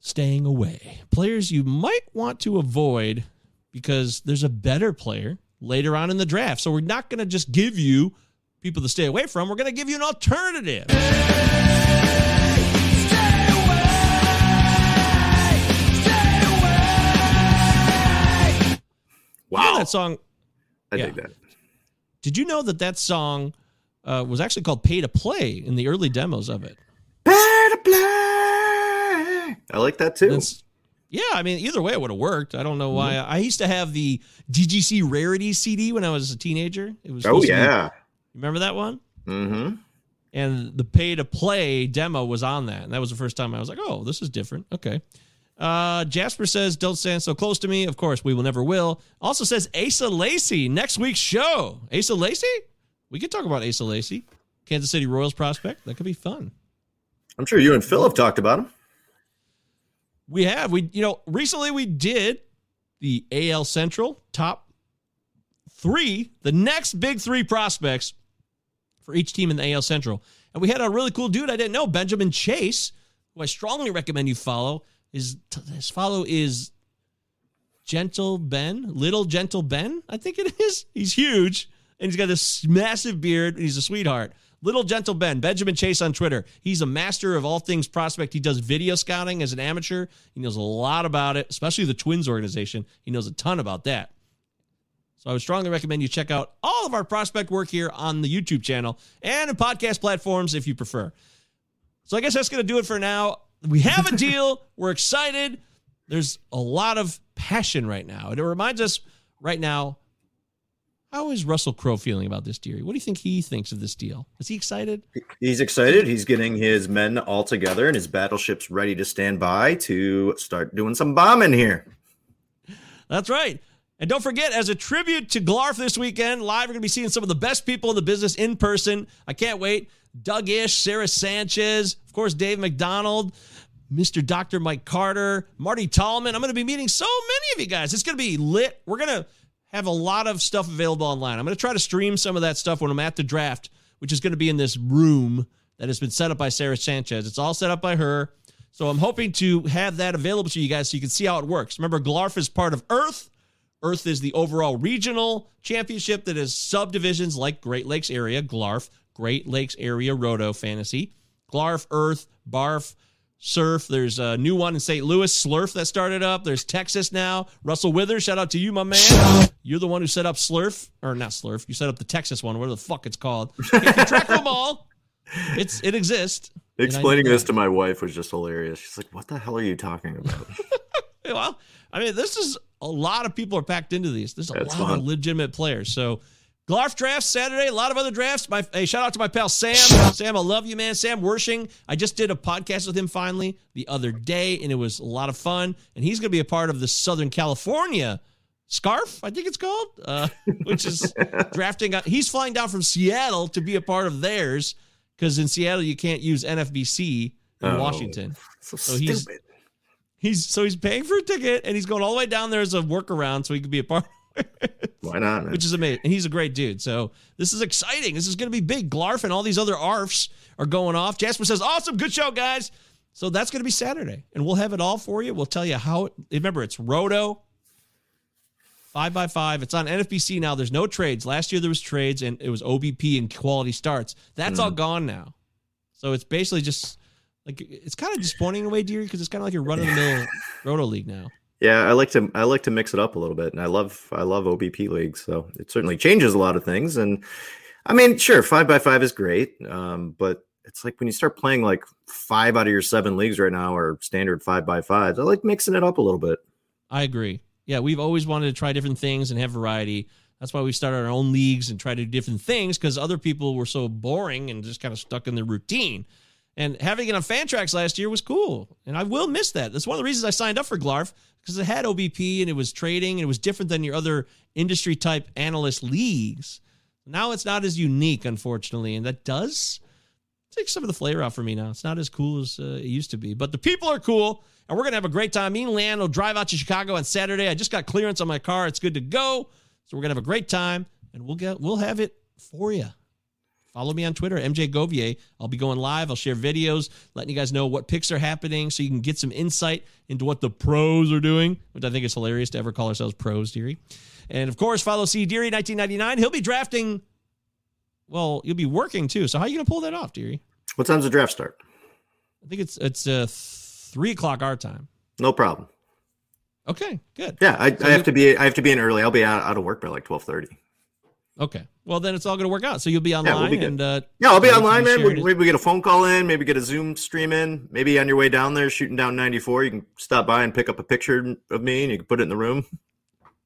staying away. Players you might want to avoid because there's a better player later on in the draft. So we're not going to just give you people to stay away from. We're going to give you an alternative. Stay away. Wow. You know that song. I dig that. Did you know that song was actually called Pay to Play in the early demos of it? Pay to play. I like that too. Yeah, I mean, either way, it would have worked. I don't know why. Mm-hmm. I used to have the DGC Rarity CD when I was a teenager. It was remember that one? Mm-hmm. And the pay-to-play demo was on that. And that was the first time I was like, oh, this is different. Okay. Jasper says, don't stand so close to me. Of course, we will never will. Also says Asa Lacy, next week's show. Asa Lacy? We could talk about Asa Lacy. Kansas City Royals prospect. That could be fun. I'm sure you and Phil have talked about him. We have. Recently we did the AL Central top 3, the next big 3 prospects for each team in the AL Central. And we had a really cool dude I didn't know, Benjamin Chase, who I strongly recommend you follow. His follow is Little Gentle Ben, I think it is. He's huge. and he's got this massive beard, and he's a sweetheart. Little Gentle Ben, Benjamin Chase on Twitter. He's a master of all things prospect. He does video scouting as an amateur. He knows a lot about it, especially the Twins organization. He knows a ton about that. So I would strongly recommend you check out all of our prospect work here on the YouTube channel and in podcast platforms if you prefer. So I guess that's going to do it for now. We have a deal. We're excited. There's a lot of passion right now. And it reminds us right now, how is Russell Crowe feeling about this deal? What do you think he thinks of this deal? Is he excited? He's excited. He's getting his men all together and his battleships ready to stand by to start doing some bombing here. That's right. And don't forget, as a tribute to Glarf this weekend, live, we're going to be seeing some of the best people in the business in person. I can't wait. Doug Ish, Sarah Sanchez, of course, Dave McDonald, Mr. Dr. Mike Carter, Marty Tallman. I'm going to be meeting so many of you guys. It's going to be lit. We're going to have a lot of stuff available online. I'm going to try to stream some of that stuff when I'm at the draft, which is going to be in this room that has been set up by Sarah Sanchez. It's all set up by her. So I'm hoping to have that available to you guys so you can see how it works. Remember, Glarf is part of Earth. Earth is the overall regional championship that has subdivisions like Great Lakes Area, Glarf, Great Lakes Area Roto Fantasy, Glarf, Earth, Barf, Surf. There's a new one in St. Louis, Slurf, that started up. There's Texas now. Russell Withers, shout out to you, my man. You're the one who set up Slurf, or not Slurf. You set up the Texas one, whatever the fuck it's called. You can track them all. It exists. Explaining this to my wife was just hilarious. She's like, what the hell are you talking about? Well, I mean, this is a lot of people are packed into these. There's a lot of legitimate players. So Glarf drafts Saturday, a lot of other drafts. Hey, shout out to my pal Sam. Sam, I love you, man. Sam Wershing. I just did a podcast with him finally the other day, and it was a lot of fun. And he's going to be a part of the Southern California Scarf, I think it's called, which is drafting. He's flying down from Seattle to be a part of theirs because in Seattle you can't use NFBC in Washington. So he's stupid. He's paying for a ticket, and he's going all the way down there as a workaround so he could be a part of it. Why not, man? Which is amazing. And he's a great dude. So this is exciting. This is going to be big. Glarf and all these other ARFs are going off. Jasper says, awesome. Good show, guys. So that's going to be Saturday, and we'll have it all for you. We'll tell you how. Remember, it's Roto 5x5. It's on NFBC now. There's no trades. Last year there was trades, and it was OBP and quality starts. That's all gone now. So it's basically just... like it's kind of disappointing in a way, dear, because it's kind of like you're running the Roto League now. Yeah, I like to mix it up a little bit, and I love OBP leagues, so it certainly changes a lot of things. And I mean, sure, 5x5 is great, but it's like when you start playing like 5 out of your 7 leagues right now are standard 5x5s. I like mixing it up a little bit. I agree. Yeah, we've always wanted to try different things and have variety. That's why we started our own leagues and tried to do different things because other people were so boring and just kind of stuck in their routine. And having it on Fantrax last year was cool. And I will miss that. That's one of the reasons I signed up for Glarf, because it had OBP and it was trading and it was different than your other industry type analyst leagues. Now it's not as unique, unfortunately. And that does take some of the flavor out for me now. It's not as cool as it used to be. But the people are cool and we're going to have a great time. Me and Leanne will drive out to Chicago on Saturday. I just got clearance on my car. It's good to go. So we're going to have a great time and we'll have it for you. Follow me on Twitter, MJ Govier. I'll be going live. I'll share videos, letting you guys know what picks are happening so you can get some insight into what the pros are doing, which I think is hilarious to ever call ourselves pros, dearie. And, of course, follow C. Deary, 1999. He'll be drafting. Well, you'll be working, too. So how are you going to pull that off, dearie? What time's the draft start? I think it's 3 o'clock our time. No problem. Okay, good. Yeah, I have to be in early. I'll be out of work by like 12:30. Okay. Well, then it's all going to work out. So you'll be online. Yeah, we'll be good. Yeah, I'll be online, man. Maybe we get a phone call in. Maybe get a Zoom stream in. Maybe on your way down there, shooting down 94, you can stop by and pick up a picture of me, and you can put it in the room.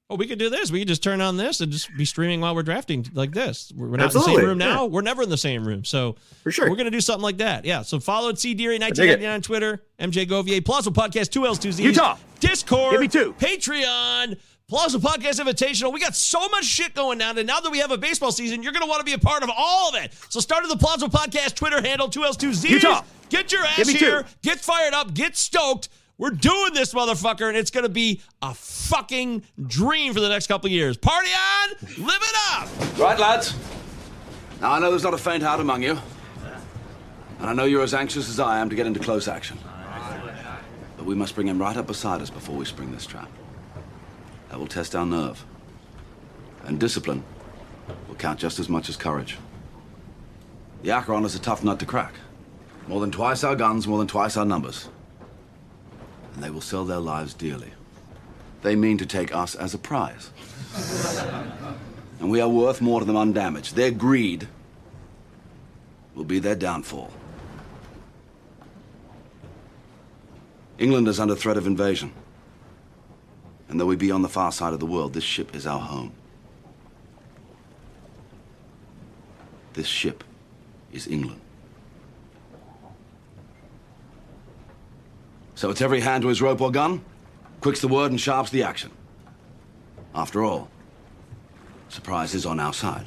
Oh, we could do this. We could just turn on this and just be streaming while we're drafting like this. We're not in the same room now. Yeah. We're never in the same room. So for sure, we're going to do something like that. Yeah. So follow C. Deary 1999 on Twitter, MJ Govier, Plausible Podcast, 2Ls, 2Zs, Utah, Discord, give me 2, Patreon. Plus the Podcast Invitational. We got so much shit going down, and now that we have a baseball season, you're going to want to be a part of all of it. So start at the Plausible Podcast Twitter handle, 2Ls2Zs. Utah. Get your ass here. 2. Get fired up. Get stoked. We're doing this, motherfucker, and it's going to be a fucking dream for the next couple of years. Party on. Live it up. Right, lads. Now, I know there's not a faint heart among you, and I know you're as anxious as I am to get into close action. But we must bring him right up beside us before we spring this trap. That will test our nerve and discipline will count just as much as courage. The Acheron is a tough nut to crack. More than twice our guns, more than twice our numbers. And they will sell their lives dearly. They mean to take us as a prize. And we are worth more to them undamaged. Their greed will be their downfall. England is under threat of invasion. And though we be on the far side of the world, this ship is our home. This ship is England. So it's every hand to his rope or gun. Quick's the word and sharp's the action. After all, surprise is on our side.